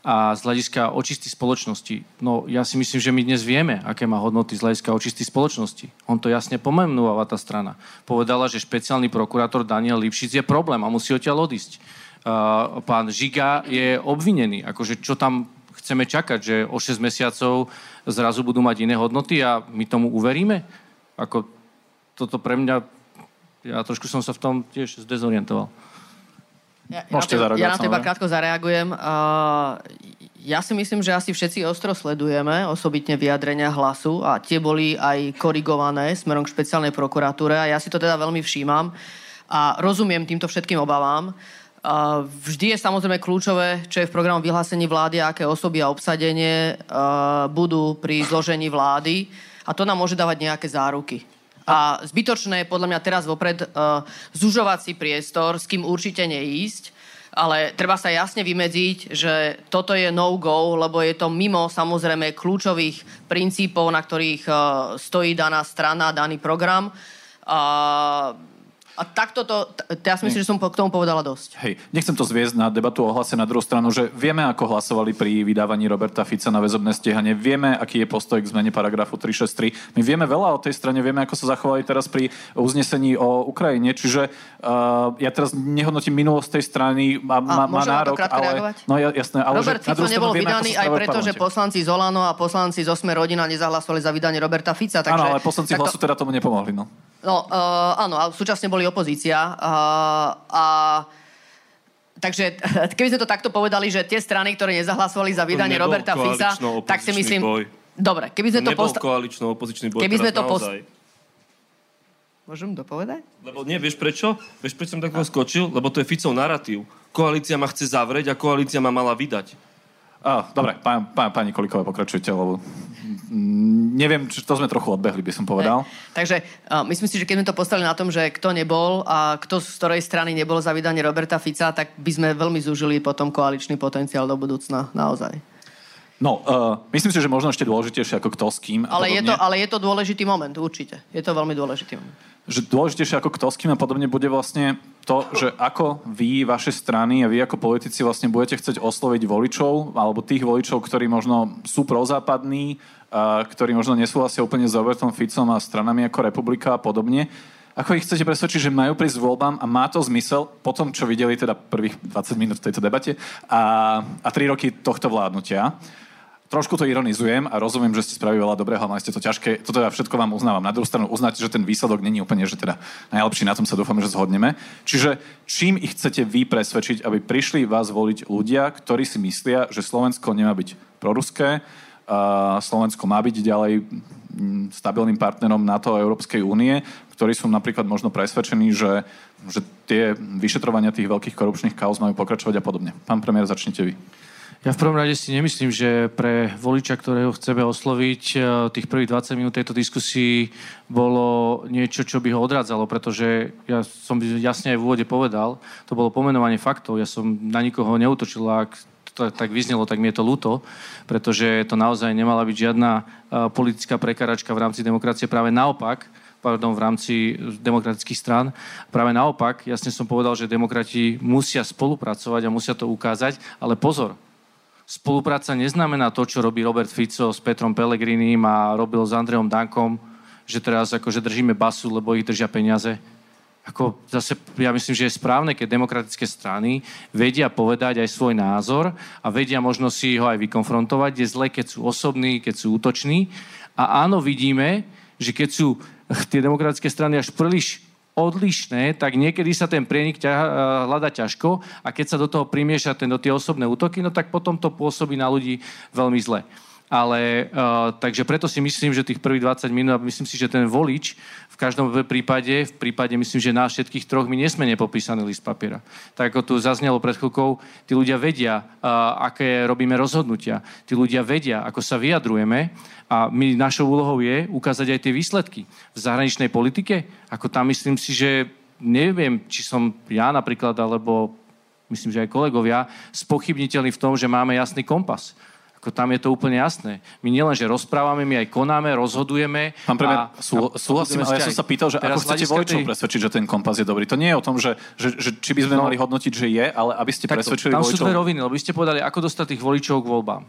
a z hľadiska očisty spoločnosti. No, ja si myslím, že my dnes vieme, aké má hodnoty z hľadiska očisty spoločnosti. On to jasne pomenúvala tá strana. Povedala, že špeciálny prokurátor Daniel Lipšic je problém a musí odtiaľ odísť. Uh, pán Žiga je obvinený. Akože čo tam chceme čakať, že o šesť mesiacov zrazu budú mať iné hodnoty a my tomu uveríme? Ako toto pre mňa... Ja trošku som sa v tom tiež zdezorientoval. Ja, ja, na teba, ja na to iba krátko zareagujem. Uh, ja si myslím, že asi všetci ostro sledujeme osobitne vyjadrenia Hlasu a tie boli aj korigované smerom k špeciálnej prokuratúre a ja si to teda veľmi všímam a rozumiem týmto všetkým obavám. Uh, vždy je samozrejme kľúčové, čo je v programu vyhlásení vlády a aké osoby a obsadenie uh, budú pri zložení vlády a to nám môže dávať nejaké záruky. A zbytočné je podľa mňa teraz vopred uh, zužovať si priestor, s kým určite neísť, ale treba sa jasne vymedziť, že toto je no-go, lebo je to mimo samozrejme kľúčových princípov, na ktorých uh, stojí daná strana, daný program. Uh, A takto to, ja si myslím, že som k tomu povedala dosť. Hej, nechcem to zviesť na debatu o Hlase, na druhú stranu, že vieme, ako hlasovali pri vydávaní Roberta Fica na väzobné stiehanie, vieme, aký je postoj k zmene paragrafu tri šesť tri. My vieme veľa o tej strane, vieme, ako sa zachovali teraz pri uznesení o Ukrajine, čiže uh, ja teraz nehodnotím minulosť tej strany, má, má, má nárok, ale... No, jasné, ale Robert Fico nebol vydaný aj preto, že poslanci z OLANO a poslanci z Smer rodina nezahlasovali za vydanie Roberta Fica, takže... Áno, ale poslanci takto... Hlasu teda tomu nepomohli, no. No, uh, áno, a súčasne boli opozícia. Uh, a, takže keby sme to takto povedali, že tie strany, ktoré nezahlasovali za vydanie Roberta Fica, tak si myslím... Boj. Dobre, keby sme to... Nebol posta- koalično-opozičný boj, keby sme to naozaj... Post- Môžem dopovedať? Lebo nie, vieš prečo? Vieš, prečo som takto skočil? Lebo to je Ficov narratív. Koalícia ma chce zavrieť a koalícia ma mala vydať. Oh, dobre, pán, pán, pani Kolíková, pokračujte, lebo mm, neviem, či to sme trochu odbehli, by som povedal. Ne. Takže uh, myslím si, že keď sme to postavili na tom, že kto nebol a kto z ktorej strany nebol za vydanie Roberta Fica, tak by sme veľmi zúžili potom koaličný potenciál do budúcna, naozaj. No, uh, myslím si, že možno ešte dôležitejšie ako kto s kým. Ale je, to, ale je to dôležitý moment, určite. Je to veľmi dôležitý moment. Že dôležitejšie ako kto s kým a podobne bude vlastne to, že ako vy, vaše strany a vy ako politici vlastne budete chcieť osloviť voličov alebo tých voličov, ktorí možno sú prozápadní, uh, ktorí možno nesúhlasia úplne s Robertom Ficom a stranami ako Republika a podobne. Ako ich chcete presvedčiť, že majú prísť voľbám a má to zmysel po tom, čo videli teda prvých dvadsať minút v tejto debate a, a tri roky tohto vládnutia. Trošku to ironizujem a rozumiem, že ste spravili veľa dobrého, mali ste to ťažké. Toto ja všetko vám uznávam. Na druhú stranu uznať, že ten výsledok není úplne, že teda najlepší, na tom sa dúfam, že zhodneme. Čiže čím ich chcete vy presvedčiť, aby prišli vás voliť ľudia, ktorí si myslia, že Slovensko nemá byť proruské, uh, Slovensko má byť ďalej stabilným partnerom NATO a Európskej únie, ktorí sú napríklad možno presvedčení, že, že tie vyšetrovania tých veľkých korupčných kauz majú pokračovať a podobne. Pán premiér, začnite vy. Ja v prvom rade si nemyslím, že pre voliča, ktorého chceme osloviť, tých prvých dvadsať minút tejto diskusii bolo niečo, čo by ho odrádzalo, pretože ja som jasne aj v úvode povedal, to bolo pomenovanie faktov, ja som na nikoho neútočil, ak to tak vyznelo, tak mi je to ľúto, pretože to naozaj nemala byť žiadna politická prekáračka v rámci demokracie, práve naopak, pardon, v rámci demokratických strán. Práve naopak, jasne som povedal, že demokrati musia spolupracovať a musia to ukázať, ale pozor, Spolupráca neznamená to, čo robí Robert Fico s Petrom Pellegrinim a robil s Andrejom Dankom, že teraz akože držíme basu, lebo ich držia peniaze. Ako zase, ja myslím, že je správne, keď demokratické strany vedia povedať aj svoj názor a vedia možno si ho aj vykonfrontovať. Je zle, keď sú osobní, keď sú útoční. A áno, vidíme, že keď sú tie demokratické strany až príliš odlišné, tak niekedy sa ten prienik ťa, hľada ťažko a keď sa do toho primieša ten, do tie osobné útoky, no tak potom to pôsobí na ľudí veľmi zle. Ale, uh, takže preto si myslím, že tých prvých dvadsať minút, a myslím si, že ten volič v každom prípade, v prípade myslím, že nás všetkých troch, my nesme nepopísaný list papiera. Tak ako tu zaznelo pred chvíľkou, tí ľudia vedia, uh, aké robíme rozhodnutia. Tí ľudia vedia, ako sa vyjadrujeme a my, našou úlohou je ukázať aj tie výsledky v zahraničnej politike. Ako tam myslím si, že neviem, či som ja napríklad, alebo myslím, že aj kolegovia, spochybniteľní v tom, že máme jasný kompas. Ako tam je to úplne jasné. My nielen, že rozprávame, my aj konáme, rozhodujeme. Pán premiér, súhlasím, ale ja som sa pýtal, že ako chcete voličov tej... presvedčiť, že ten kompas je dobrý. To nie je o tom, že, že, že či by sme no. mali hodnotiť, že je, ale aby ste tak presvedčili voličov. Tam sú dve roviny, lebo by ste povedali, ako dostať tých voličov k voľbám.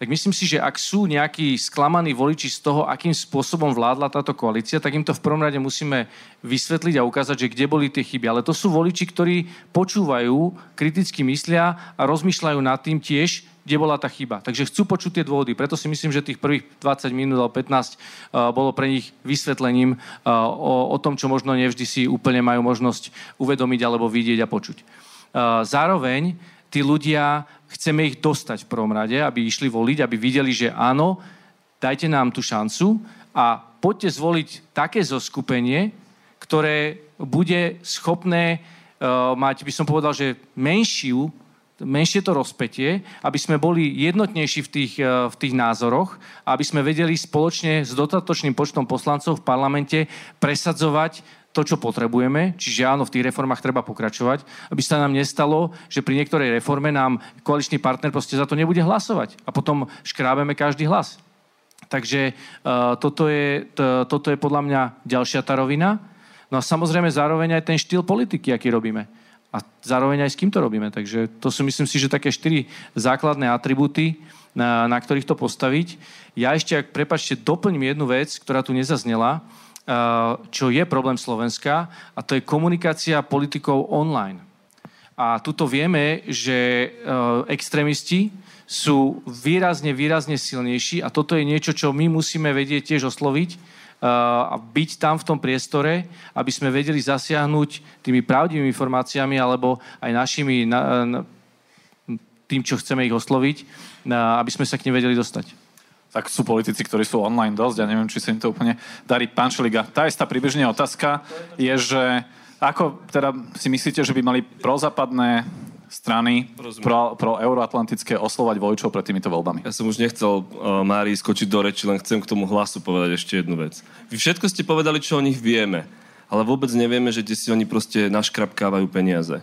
Tak myslím si, že ak sú nejakí sklamaní voliči z toho, akým spôsobom vládla táto koalícia, tak im to v prvom rade musíme vysvetliť a ukázať, že kde boli tie chyby. Ale to sú voliči, ktorí počúvajú, kriticky myslia a rozmýšľajú nad tým tiež, kde bola tá chyba. Takže chcú počuť tie dôvody. Preto si myslím, že tých prvých dvadsať minút alebo pätnásť uh, bolo pre nich vysvetlením uh, o, o tom, čo možno nevždy si úplne majú možnosť uvedomiť alebo vidieť a počuť. Uh, zároveň tí ľudia, chceme ich dostať v prvom rade, aby išli voliť, aby videli, že áno, dajte nám tú šancu a poďte zvoliť také zoskupenie, ktoré bude schopné uh, mať, by som povedal, že menšiu menšie to rozpätie, aby sme boli jednotnejší v tých, v tých názoroch a aby sme vedeli spoločne s dostatočným počtom poslancov v parlamente presadzovať to, čo potrebujeme. Čiže áno, v tých reformách treba pokračovať, aby sa nám nestalo, že pri niektorej reforme nám koaličný partner proste za to nebude hlasovať a potom škrábeme každý hlas. Takže uh, toto, je, to, toto je podľa mňa ďalšia tá rovina. No a samozrejme zároveň aj ten štýl politiky, aký robíme. A zároveň aj s kým to robíme. Takže to sú, myslím si, že také štyri základné atribúty, na, na ktorých to postaviť. Ja ešte, ak prepáčte, doplním jednu vec, ktorá tu nezaznela, čo je problém Slovenska, a to je komunikácia politikov online. A tuto vieme, že extrémisti sú výrazne, výrazne silnejší a toto je niečo, čo my musíme vedieť tiež osloviť, a byť tam v tom priestore, aby sme vedeli zasiahnuť tými pravdivými informáciami alebo aj našimi na, na, tým, čo chceme ich osloviť, na, aby sme sa k nim vedeli dostať. Tak sú politici, ktorí sú online dosť, ja neviem, či sa im to úplne darí. Pán Šeliga, tá istá približná otázka je, že ako teda si myslíte, že by mali prozápadné strany pro, pro euroatlantické oslovať voličov pred týmito voľbami? Ja som už nechcel uh, Márii skočiť do reči, len chcem k tomu Hlasu povedať ešte jednu vec. Vy všetko ste povedali, čo o nich vieme, ale vôbec nevieme, že kde si oni proste naškrapkávajú peniaze.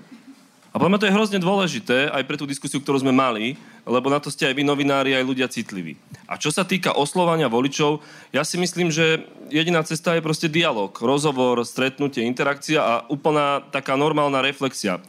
A podľa mňa to je hrozne dôležité aj pre tú diskusiu, ktorú sme mali, lebo na to ste aj vy novinári, aj ľudia citliví. A čo sa týka oslovania voličov, ja si myslím, že jediná cesta je proste dialog, rozhovor, stretnutie, interakcia a úplná taká normálna reflexia.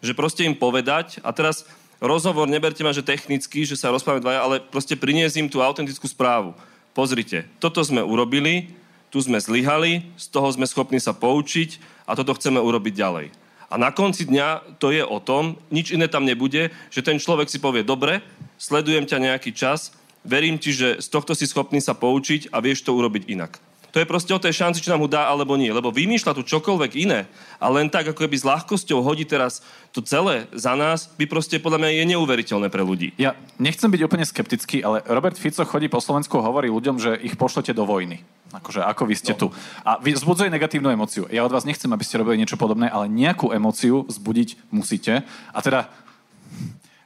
Že proste im povedať, a teraz rozhovor, neberte ma, že technicky, že sa rozprávame dvaja, ale proste priniesť im tú autentickú správu. Pozrite, toto sme urobili, tu sme zlyhali, z toho sme schopní sa poučiť a toto chceme urobiť ďalej. A na konci dňa to je o tom, nič iné tam nebude, že ten človek si povie, dobre, sledujem ťa nejaký čas, verím ti, že z tohto si schopný sa poučiť a vieš to urobiť inak. To je proste o tej šanci, či nám ho dá alebo nie. Lebo vymýšľa tu čokoľvek iné a len tak, ako keby s ľahkosťou hodí teraz to celé za nás, by proste podľa mňa je neuveriteľné pre ľudí. Ja nechcem byť úplne skeptický, ale Robert Fico chodí po Slovensku a hovorí ľuďom, že ich pošlete do vojny. Akože ako vy ste no. tu. A vy vzbudzuje negatívnu emóciu. Ja od vás nechcem, aby ste robili niečo podobné, ale nejakú emóciu vzbudiť musíte. A teda,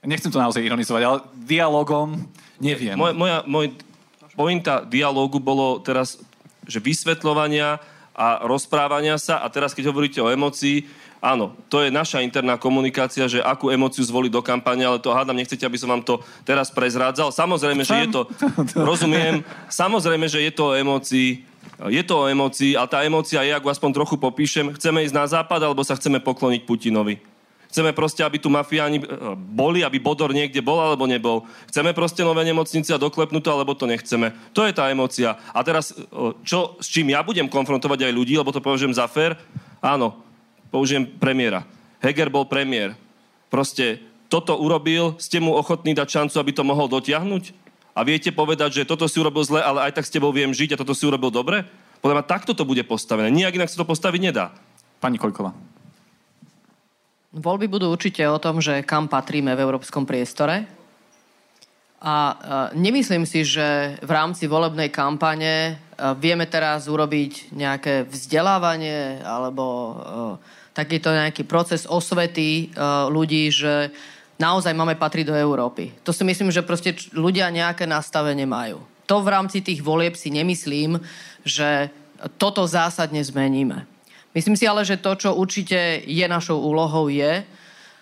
nechcem to naozaj ironizovať, ale dialogom neviem. Moja, moja môj pointa dialógu bolo teraz... že vysvetľovania a rozprávania sa, a teraz keď hovoríte o emócii, áno, to je naša interná komunikácia, že akú emóciu zvoliť do kampane, ale to hádam, nechcete, aby som vám to teraz prezrádzal. Samozrejme, že je to, rozumiem, samozrejme, že je to o emócii, je to o emócii, a tá emócia je, ak aspoň trochu popíšem, chceme ísť na západ, alebo sa chceme pokloniť Putinovi. Chceme proste, aby tu mafiáni boli, aby Bodor niekde bol alebo nebol. Chceme proste nové nemocnice a doklepnúť to, alebo to nechceme. To je tá emócia. A teraz, čo, s čím ja budem konfrontovať aj ľudí, lebo to považujem za fér, áno, použijem premiéra. Heger bol premiér. Proste toto urobil, ste mu ochotní dať šancu, aby to mohol dotiahnuť? A viete povedať, že toto si urobil zle, ale aj tak s tebou viem žiť a toto si urobil dobre? Podľa ma takto to bude postavené. Nijak inak sa to postaviť nedá. Pani Kolíková. Voľby budú určite o tom, že kam patríme v európskom priestore. A nemyslím si, že v rámci volebnej kampane vieme teraz urobiť nejaké vzdelávanie alebo takýto nejaký proces osvety ľudí, že naozaj máme patriť do Európy. To si myslím, že proste ľudia nejaké nastavenie majú. To v rámci tých volieb si nemyslím, že toto zásadne zmeníme. Myslím si ale, že to, čo určite je našou úlohou, je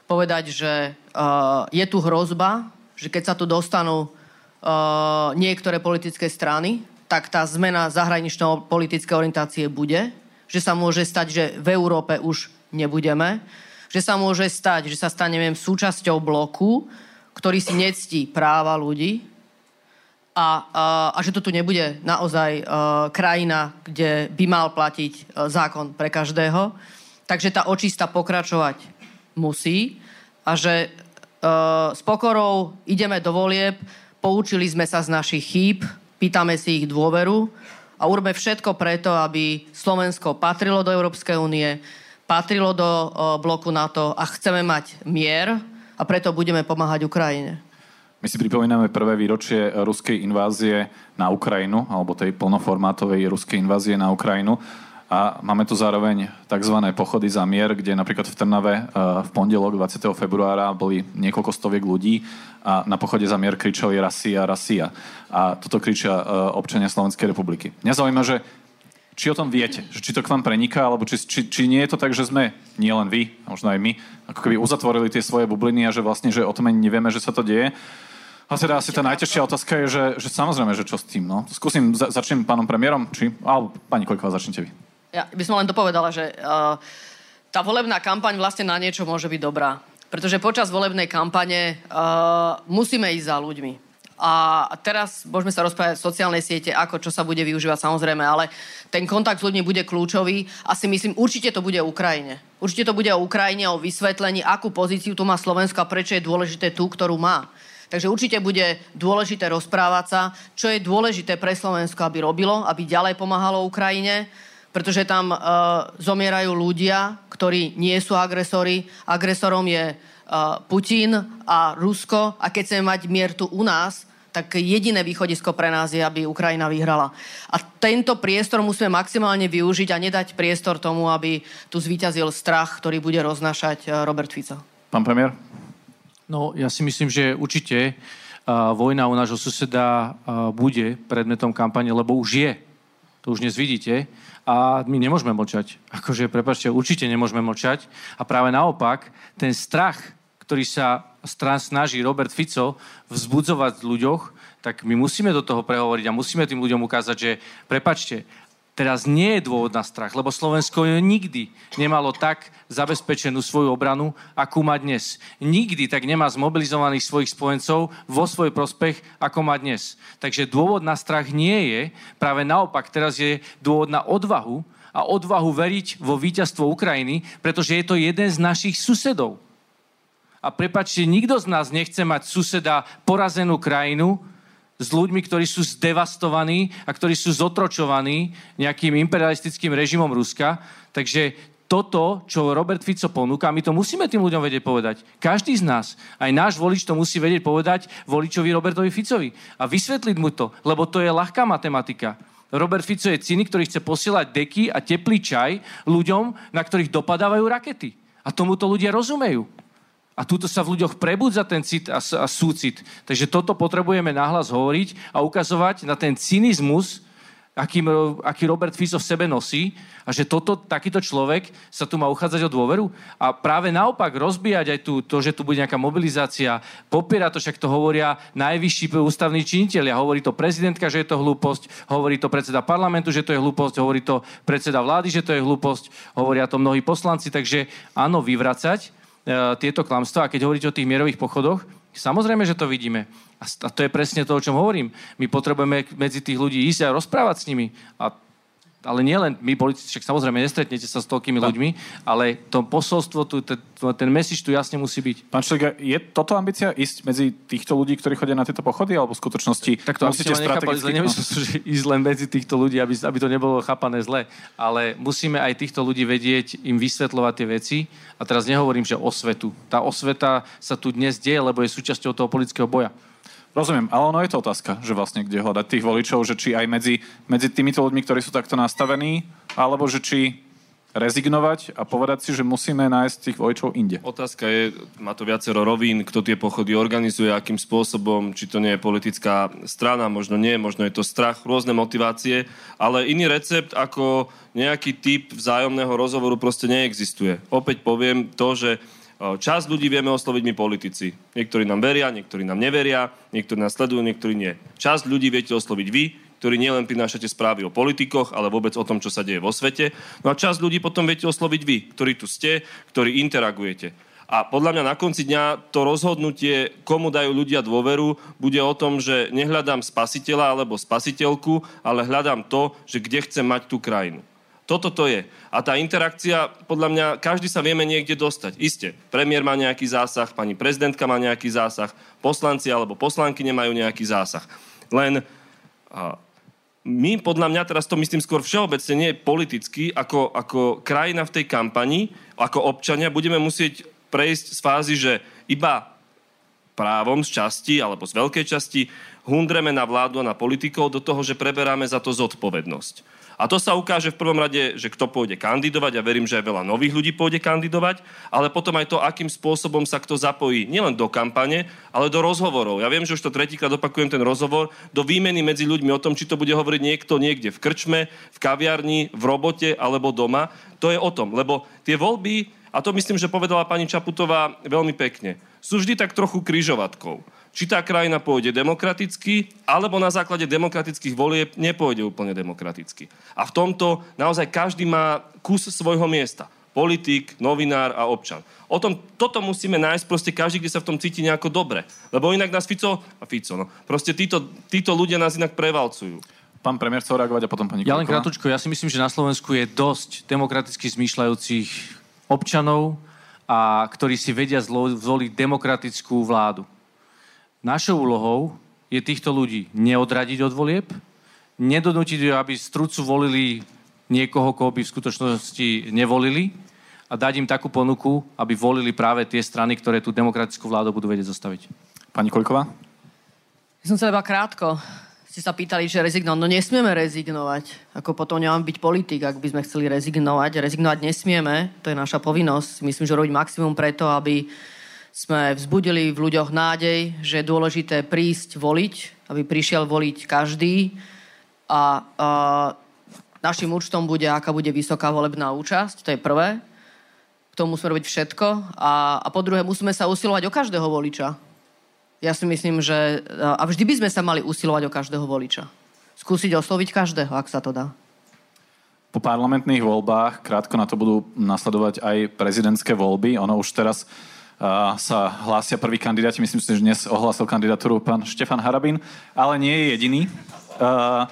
povedať, že uh, je tu hrozba, že keď sa tu dostanú uh, niektoré politické strany, tak tá zmena zahranično-politické orientácie bude, že sa môže stať, že v Európe už nebudeme, že sa môže stať, že sa staneme súčasťou bloku, ktorý si nectí práva ľudí, A, a, a že to tu nebude naozaj e, krajina, kde by mal platiť e, zákon pre každého. Takže tá očista pokračovať musí. A že e, s pokorou ideme do volieb, poučili sme sa z našich chýb, pýtame si ich dôveru a urobme všetko preto, aby Slovensko patrilo do Európskej únie, patrilo do e, bloku NATO a chceme mať mier a preto budeme pomáhať Ukrajine. My si pripomíname prvé výročie ruskej invázie na Ukrajinu, alebo tej plnoformátovej ruskej invázie na Ukrajinu. A máme tu zároveň tzv. Pochody za mier, kde napríklad v Trnave v pondelok dvadsiateho februára boli niekoľko stoviek ľudí a na pochode za mier kričali Rasia, Rasia. A toto kričia občania Slovenskej republiky. Mňa zaujíma, že či o tom viete? Že či to k vám preniká? Alebo či, či, či nie je to tak, že sme, nie len vy, možno aj my, ako keby uzatvorili tie svoje bubliny a že vlastne že o tom ani nevieme, že sa to deje? A teda asi tá najťažšia otázka je, že, že samozrejme, že čo s tým, no? Skúsim, za, začnem pánom premiérom, či, alebo pani Kolíková, začnite vy. Ja by som len dopovedala, že uh, tá volebná kampaň vlastne na niečo môže byť dobrá. Pretože počas volebnej kampane uh, musíme ísť za ľuďmi. A teraz môžeme sa rozprávať v sociálnej siete, ako čo sa bude využívať samozrejme, ale ten kontakt s ľuďmi bude kľúčový. A si myslím, určite to bude o Ukrajine. Určite to bude o Ukrajine, o vysvetlení, akú pozíciu tu má Slovensko a prečo je dôležité tú, ktorú má. Takže určite bude dôležité rozprávať sa, čo je dôležité pre Slovensko, aby robilo, aby ďalej pomáhalo Ukrajine, pretože tam e, zomierajú ľudia, ktorí nie sú agresori. Agresorom je e, Putin a Rusko a keď chceme mať mier tu u nás, tak jediné východisko pre nás je, aby Ukrajina vyhrala. A tento priestor musíme maximálne využiť a nedať priestor tomu, aby tu zvíťazil strach, ktorý bude roznášať Robert Fico. Pán premiér? No, ja si myslím, že určite uh, vojna u nášho suseda uh, bude predmetom kampane, lebo už je. To už dnes vidíte. A my nemôžeme mlčať. Akože, prepáčte, určite nemôžeme mlčať. A práve naopak, ten strach, ktorý sa strán snaží Robert Fico vzbudzovať v ľuďoch, tak my musíme do toho prehovoriť a musíme tým ľuďom ukázať, že prepáčte, teraz nie je dôvod na strach, lebo Slovensko nikdy nemalo tak zabezpečenú svoju obranu, akú má dnes. Nikdy tak nemá zmobilizovaných svojich spojencov vo svoj prospech, ako má dnes. Takže dôvod na strach nie je, práve naopak, teraz je dôvod na odvahu a odvahu veriť vo víťazstvo Ukrajiny, pretože je to jeden z našich susedov. A prepáčte, nikto z nás nechce mať suseda porazenú krajinu, s ľuďmi, ktorí sú zdevastovaní a ktorí sú zotročovaní nejakým imperialistickým režimom Ruska. Takže toto, čo Robert Fico ponúka, my to musíme tým ľuďom vedieť povedať. Každý z nás, aj náš volič to musí vedieť povedať voličovi Robertovi Ficovi a vysvetliť mu to, lebo to je ľahká matematika. Robert Fico je cynik, ktorý chce posielať deky a teplý čaj ľuďom, na ktorých dopadávajú rakety. A tomuto ľudia rozumejú. A túto sa v ľuďoch prebudza ten cit a, a súcit. Takže toto potrebujeme nahlas hovoriť a ukazovať na ten cynizmus, aký, aký Robert Fico v sebe nosí a že toto, takýto človek sa tu má uchádzať o dôveru. A práve naopak rozbíjať aj tu, to, že tu bude nejaká mobilizácia. Popiera to, však to hovoria najvyšší ústavní činitelia. Hovorí to prezidentka, že je to hlúposť. Hovorí to predseda parlamentu, že to je hlúposť. Hovorí to predseda vlády, že to je hlúposť. Hovoria to mnohí poslanci. Takže áno, vyvracať. tieto klamstvá. A keď hovoríte o tých mierových pochodoch, samozrejme, že to vidíme. A to je presne to, o čom hovorím. My potrebujeme medzi tých ľudí ísť a rozprávať s nimi. A, ale nielen my, politici, však samozrejme nestretnete sa s toľkými ľuďmi, ale to posolstvo, tu, ten, ten message tu jasne musí byť. Pán Šeliga, je toto ambícia ísť medzi týchto ľudí, ktorí chodia na tieto pochody, alebo v skutočnosti tak to musíte strategicky... Nemyslím, že ísť len medzi týchto ľudí, aby, aby to nebolo chápané zle. Ale musíme aj týchto ľudí vedieť, im vysvetľovať tie veci. A teraz nehovorím, že osvetu. Tá osveta sa tu dnes deje, lebo je súčasťou toho politického boja. Rozumiem, ale ono je to otázka, že vlastne kde hľadať tých voličov, že či aj medzi, medzi týmito ľuďmi, ktorí sú takto nastavení, alebo že či rezignovať a povedať si, že musíme nájsť tých voličov inde. Otázka je, má to viacero rovín, kto tie pochody organizuje, akým spôsobom, či to nie je politická strana, možno nie, možno je to strach, rôzne motivácie, ale iný recept ako nejaký typ vzájomného rozhovoru proste neexistuje. Opäť poviem to, že časť ľudí vieme osloviť my politici. Niektorí nám veria, niektorí nám neveria, niektorí nás sledujú, niektorí nie. Časť ľudí viete osloviť vy, ktorí nielen prinášate správy o politikoch, ale vôbec o tom, čo sa deje vo svete. No a časť ľudí potom viete osloviť vy, ktorí tu ste, ktorí interagujete. A podľa mňa na konci dňa to rozhodnutie, komu dajú ľudia dôveru, bude o tom, že nehľadám spasiteľa alebo spasiteľku, ale hľadám to, že kde chcem mať tú krajinu. Toto to je. A tá interakcia, podľa mňa, každý sa vieme niekde dostať. Isté, premiér má nejaký zásah, pani prezidentka má nejaký zásah, poslanci alebo poslanky nemajú nejaký zásah. Len a, my, podľa mňa, teraz to myslím skôr všeobecne, nie politicky, ako, ako krajina v tej kampani, ako občania, budeme musieť prejsť z fázy, že iba právom z časti, alebo z veľkej časti, hundreme na vládu a na politikov do toho, že preberáme za to zodpovednosť. A to sa ukáže v prvom rade, že kto pôjde kandidovať, ja verím, že aj veľa nových ľudí pôjde kandidovať, ale potom aj to, akým spôsobom sa kto zapojí, nielen do kampane, ale do rozhovorov. Ja viem, že už to tretíkrát opakujem ten rozhovor, do výmeny medzi ľuďmi o tom, či to bude hovoriť niekto niekde v krčme, v kaviarni, v robote alebo doma. To je o tom, lebo tie voľby, a to myslím, že povedala pani Čaputová veľmi pekne, sú vždy tak trochu križovatkou. Či tá krajina pôjde demokraticky, alebo na základe demokratických volieb nepôjde úplne demokraticky. A v tomto naozaj každý má kus svojho miesta. Politik, novinár a občan. O tom, toto musíme nájsť proste každý, kde sa v tom cíti nejako dobre. Lebo inak nás Fico... Fico, no. Proste títo, títo ľudia nás inak prevalcujú. Pán premiér chcel reagovať a potom pani Kolíková. Ja len krátko, ja si myslím, že na Slovensku je dosť demokraticky zmýšľajúcich občanov, a ktorí si vedia zvoliť demokratickú vládu. Našou úlohou je týchto ľudí neodradiť od volieb, nedonútiť, aby strucu volili niekoho, koho by v skutočnosti nevolili, a dať im takú ponuku, aby volili práve tie strany, ktoré tú demokratickú vládu budú vedieť zostaviť. Pani Kolíková? Ja som sa iba krátko. Ste sa pýtali, že rezignovať. No nesmieme rezignovať. Ako potom nemám byť politik, ak by sme chceli rezignovať. Rezignovať nesmieme. To je naša povinnosť. Myslím, že robiť maximum preto, aby sme vzbudili v ľuďoch nádej, že je dôležité prísť voliť, aby prišiel voliť každý, a, a našim účtom bude, aká bude vysoká volebná účasť, to je prvé. K tomu musíme robiť všetko, a, a po druhé musíme sa usilovať o každého voliča. Ja si myslím, že a vždy by sme sa mali usilovať o každého voliča. Skúsiť osloviť každého, ak sa to dá. Po parlamentných voľbách krátko na to budú nasledovať aj prezidentské voľby. Ono už teraz sa hlásia prví kandidáti. Myslím si, že dnes ohlásil kandidatúru pán Štefan Harabin, ale nie je jediný. Uh,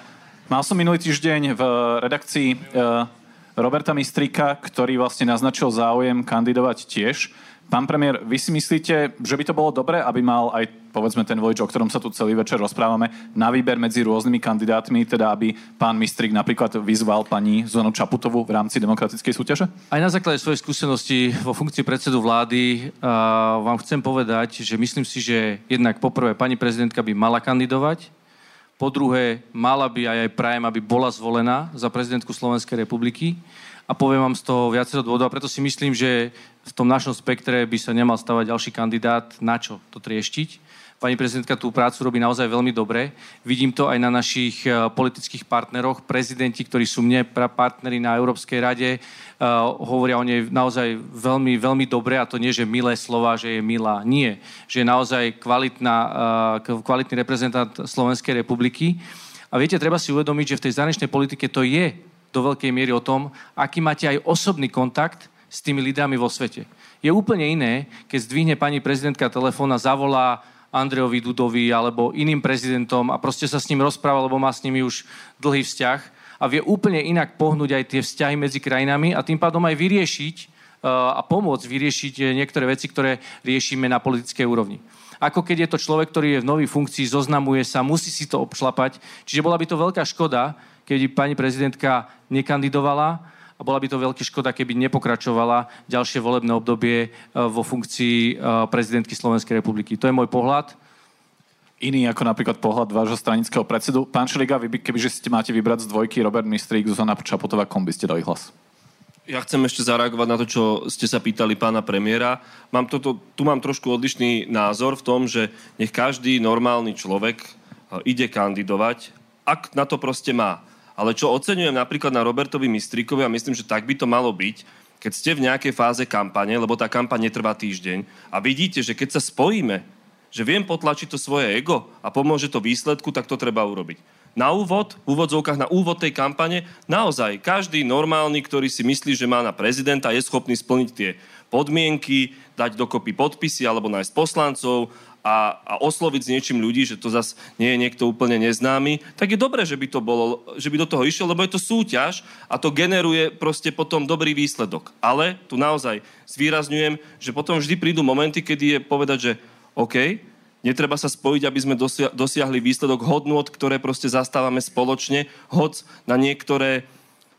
mal som minulý týždeň v redakcii uh, Roberta Mistríka, ktorý vlastne naznačil záujem kandidovať tiež. Pán premiér, vy si myslíte, že by to bolo dobré, aby mal aj, povedzme, ten volič, o ktorom sa tu celý večer rozprávame, na výber medzi rôznymi kandidátmi, teda aby pán Mistrík napríklad vyzval pani Zuzanu Čaputovú v rámci demokratickej súťaže? Aj na základe svojej skúsenosti vo funkcii predsedu vlády uh, vám chcem povedať, že myslím si, že jednak poprvé pani prezidentka by mala kandidovať, po druhé mala by aj aj prajem, aby bola zvolená za prezidentku Slovenskej republiky. A poviem vám z toho viacero dôvodov, a preto si myslím, že v tom našom spektre by sa nemal stavať ďalší kandidát. Na čo to trieštiť? Pani prezidentka tú prácu robí naozaj veľmi dobre. Vidím to aj na našich politických partneroch. Prezidenti, ktorí sú mne partneri na Európskej rade, uh, hovoria o nej naozaj veľmi, veľmi dobre, a to nie, že milé slova, že je milá. Nie. Že je naozaj kvalitná, uh, kvalitný reprezentant Slovenskej republiky. A viete, treba si uvedomiť, že v tej zahraničnej politike to je do veľkej miery o tom, aký máte aj osobný kontakt s tými lídrami vo svete. Je úplne iné, keď zdvihne pani prezidentka telefón a zavolá Andrejovi Dudovi alebo iným prezidentom a proste sa s ním rozpráva, lebo má s nimi už dlhý vzťah a vie úplne inak pohnúť aj tie vzťahy medzi krajinami a tým pádom aj vyriešiť a pomôcť vyriešiť niektoré veci, ktoré riešime na politickej úrovni. Ako keď je to človek, ktorý je v novej funkcii, zoznamuje sa, musí si to obšlapať. Čiže bola by to veľká škoda, keby pani prezidentka nekandidovala a bola by to veľká škoda, keby nepokračovala ďalšie volebné obdobie vo funkcii prezidentky Slovenskej republiky. To je môj pohľad. Iný ako napríklad pohľad vášho stranického predsedu. Pán Šeliga, vy kebyže ste máte vybrať z dvojky Robert Mistrík, Zuzana Čaputová, kom by ste dali hlas? Ja chcem ešte zareagovať na to, čo ste sa pýtali pána premiéra. Mám toto, tu mám trošku odlišný názor v tom, že nech každý normálny človek ide kandidovať, ak na to proste má. Ale čo oceňujem napríklad na Robertovi Mistríkovi, a myslím, že tak by to malo byť, keď ste v nejakej fáze kampane, lebo tá kampaň netrvá týždeň, a vidíte, že keď sa spojíme, že viem potlačiť to svoje ego a pomôže to výsledku, tak to treba urobiť. Na úvod, v úvodzovkách na úvod tej kampane, naozaj každý normálny, ktorý si myslí, že má na prezidenta, je schopný splniť tie podmienky, dať dokopy podpisy alebo nájsť poslancov a, a osloviť s niečím ľudí, že to zase nie je niekto úplne neznámy, tak je dobré, že by to bolo, že by do toho išiel, lebo je to súťaž a to generuje proste potom dobrý výsledok. Ale tu naozaj zvýrazňujem, že potom vždy prídu momenty, kedy je povedať, že OK, netreba sa spojiť, aby sme dosiahli výsledok hodnôt, ktoré proste zastávame spoločne, hoc na niektoré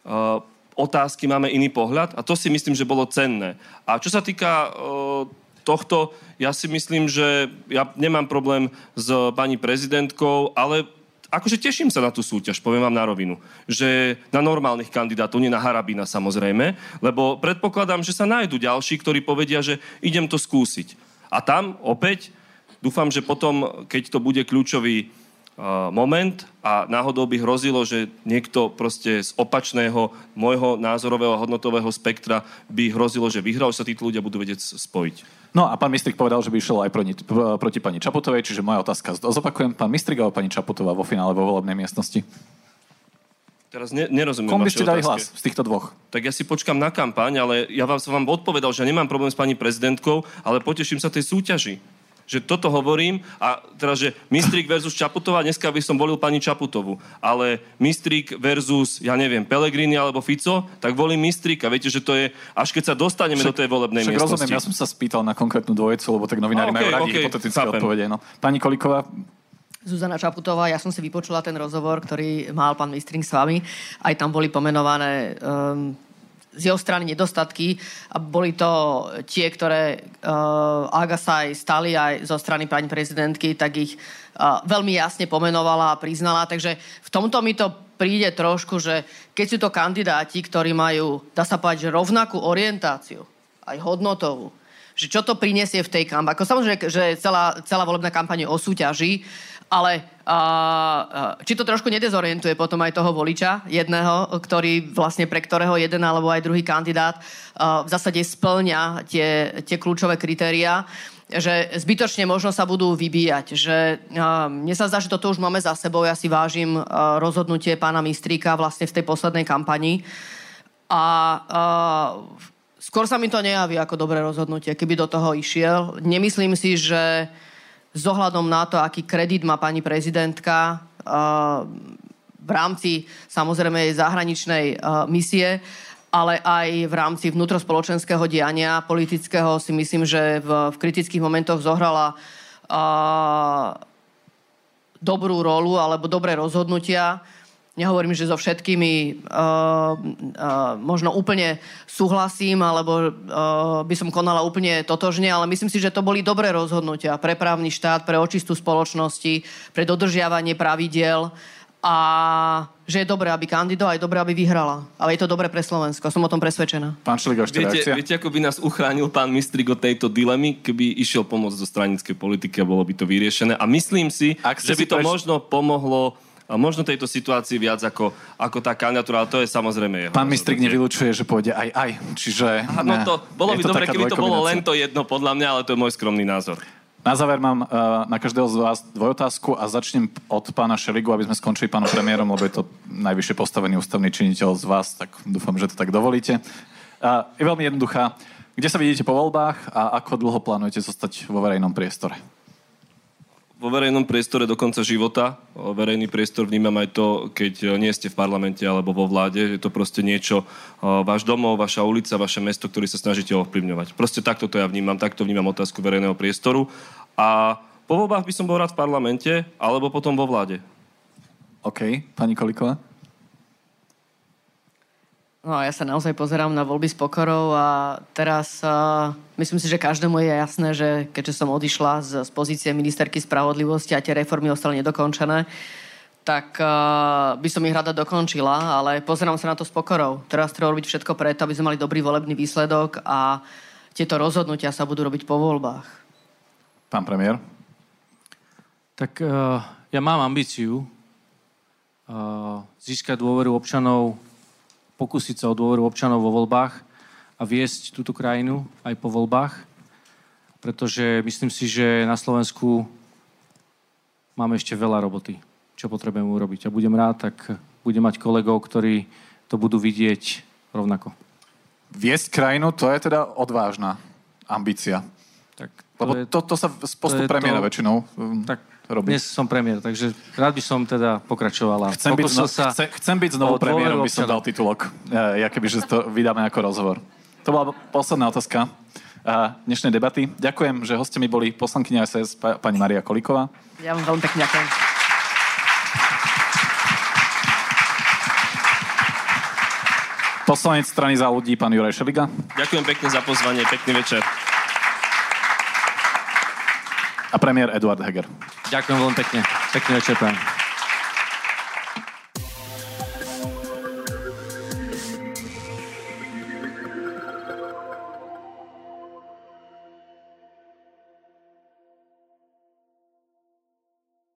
uh, otázky máme iný pohľad a to si myslím, že bolo cenné. A čo sa týka uh, tohto, ja si myslím, že ja nemám problém s pani prezidentkou, ale akože teším sa na tú súťaž, poviem vám na rovinu. Že na normálnych kandidátov, nie na Harabina samozrejme, lebo predpokladám, že sa nájdu ďalší, ktorí povedia, že idem to skúsiť. A tam opäť dúfam, že potom, keď to bude kľúčový uh, moment a náhodou by hrozilo, že niekto proste z opačného môjho názorového hodnotového spektra by hrozilo, že vyhral, že sa títo ľudia budú vedieť spojiť. No a pán Mistrík povedal, že by išiel aj proti, proti pani Čaputovej, čiže moja otázka zopakujem. Pán Mistrík alebo pani Čaputová vo finále vo volebnej miestnosti? Teraz ne, nerozumiem Kom vašej otázke. Kom by ste dali hlas z týchto dvoch? Tak ja si počkam na kampaň, ale ja vám, som vám odpovedal, že nemám problém s pani prezidentkou, ale poteším sa tej súťaži. Že toto hovorím a teraz, že Mistrík versus Čaputová, dneska by som volil pani Čaputovu, ale Mistrík versus, ja neviem, Pellegrini alebo Fico, tak volím Mistríka. Viete, že to je, až keď sa dostaneme však, do tej volebnej však miestnosti. Rozumiem, ja som sa spýtal na konkrétnu dvojicu, lebo tak novinári a, okay, majú radi okay, hypotetické odpovede. No. Pani Kolíková, Zuzana Čaputová, ja som si vypočula ten rozhovor, ktorý mal pán Mistrík s vami. Aj tam boli pomenované um, z jeho strany nedostatky a boli to tie, ktoré uh, ak sa aj stali aj zo strany pani prezidentky, tak ich uh, veľmi jasne pomenovala a priznala. Takže v tomto mi to príde trošku, že keď sú to kandidáti, ktorí majú, dá sa povedať, že rovnakú orientáciu, aj hodnotovú, že čo to prinesie v tej kampani. Ako samozrejme, že celá, celá volebná kampaň je o súťaži, ale a, a, či to trošku nedezorientuje potom aj toho voliča jedného, ktorý vlastne pre ktorého jeden alebo aj druhý kandidát a, v zásade splňa tie, tie kľúčové kritériá, že zbytočne možno sa budú vybíjať. Že, a, mne sa zdá, že toto už máme za sebou. Ja si vážim a, rozhodnutie pána Mistríka vlastne v tej poslednej kampani. A, a skôr sa mi to nejaví ako dobré rozhodnutie, keby do toho išiel. Nemyslím si, že s ohľadom na to, aký kredit má pani prezidentka uh, v rámci samozrejme jej zahraničnej uh, misie, ale aj v rámci vnútrospoločenského diania politického si myslím, že v, v kritických momentoch zohrala uh, dobrú rolu alebo dobré rozhodnutia. Nehovorím, že so všetkými uh, uh, možno úplne súhlasím, alebo uh, by som konala úplne totožne, ale myslím si, že to boli dobré rozhodnutia pre právny štát, pre očistu spoločnosti, pre dodržiavanie pravidiel a že je dobré, aby kandidovala, je dobré, aby vyhrala. Ale je to dobré pre Slovensko, som o tom presvedčená. Pán Šeliga, ešte viete, reakcia? Viete, ako by nás uchránil pán Mistrík od tejto dilemy, keby išiel pomôcť do stranickej politiky a bolo by to vyriešené. A myslím si, že by to preš... možno pomohlo a možno tejto situácii viac ako, ako tá kandidatúra, ale to je samozrejme jeho. Pán Mistrík nevylučuje, že pôjde aj aj. Čiže Aha, no to, bolo by to dobre, keby to bolo len to jedno podľa mňa, ale to je môj skromný názor. Na záver mám uh, na každého z vás dvojotázku a začnem od pána Šeligu, aby sme skončili pánom premiérom, lebo je to najvyššie postavený ústavný činiteľ z vás, tak dúfam, že to tak dovolíte. A je veľmi jednoduchá. Kde sa vidíte po voľbách a ako dlho plánujete zostať vo verejnom priestore? Vo verejnom priestore do konca života. Verejný priestor vnímam aj to, keď nie ste v parlamente alebo vo vláde. Je to proste niečo, váš domov, vaša ulica, vaše mesto, ktoré sa snažíte ovplyvňovať. Proste takto to ja vnímam, takto vnímam otázku verejného priestoru. A po voľbách by som bol rád v parlamente alebo potom vo vláde. OK. Pani Kolíková? No ja sa naozaj pozerám na voľby s pokorou a teraz uh, myslím si, že každému je jasné, že keďže som odišla z, z pozície ministerky spravodlivosti a tie reformy ostali nedokončené, tak uh, by som ich rada dokončila, ale pozerám sa na to s pokorou. Teraz treba robiť všetko preto, aby sme mali dobrý volebný výsledok a tieto rozhodnutia sa budú robiť po voľbách. Pán premiér? Tak uh, ja mám ambíciu uh, získať dôveru občanov, pokúsiť sa o dôveru občanov vo voľbách a viesť túto krajinu aj po voľbách, pretože myslím si, že na Slovensku máme ešte veľa roboty, čo potrebujeme urobiť. A budem rád, tak budem mať kolegov, ktorí to budú vidieť rovnako. Viesť krajinu, to je teda odvážna ambícia. Tak to Lebo je, to, to sa z postu premiéra to, väčšinou tak, robí. Dnes som premiér, takže rád by som teda pokračovala. Chcem byť, zno, sa chce, chcem byť znovu premiérom, by som dal titulok. Ja kebyže to vydáme ako rozhovor. To bola posledná otázka dnešnej debaty. Ďakujem, že hosťami boli poslankyňa es es pani Mária Kolíková. Ja vám veľmi pekne ďakujem. Poslanec Strany za ľudí, pán Juraj Šeliga. Ďakujem pekne za pozvanie, pekný večer. A premiér Eduard Heger. Ďakujem veľmi pekne. Pekný večer, pán.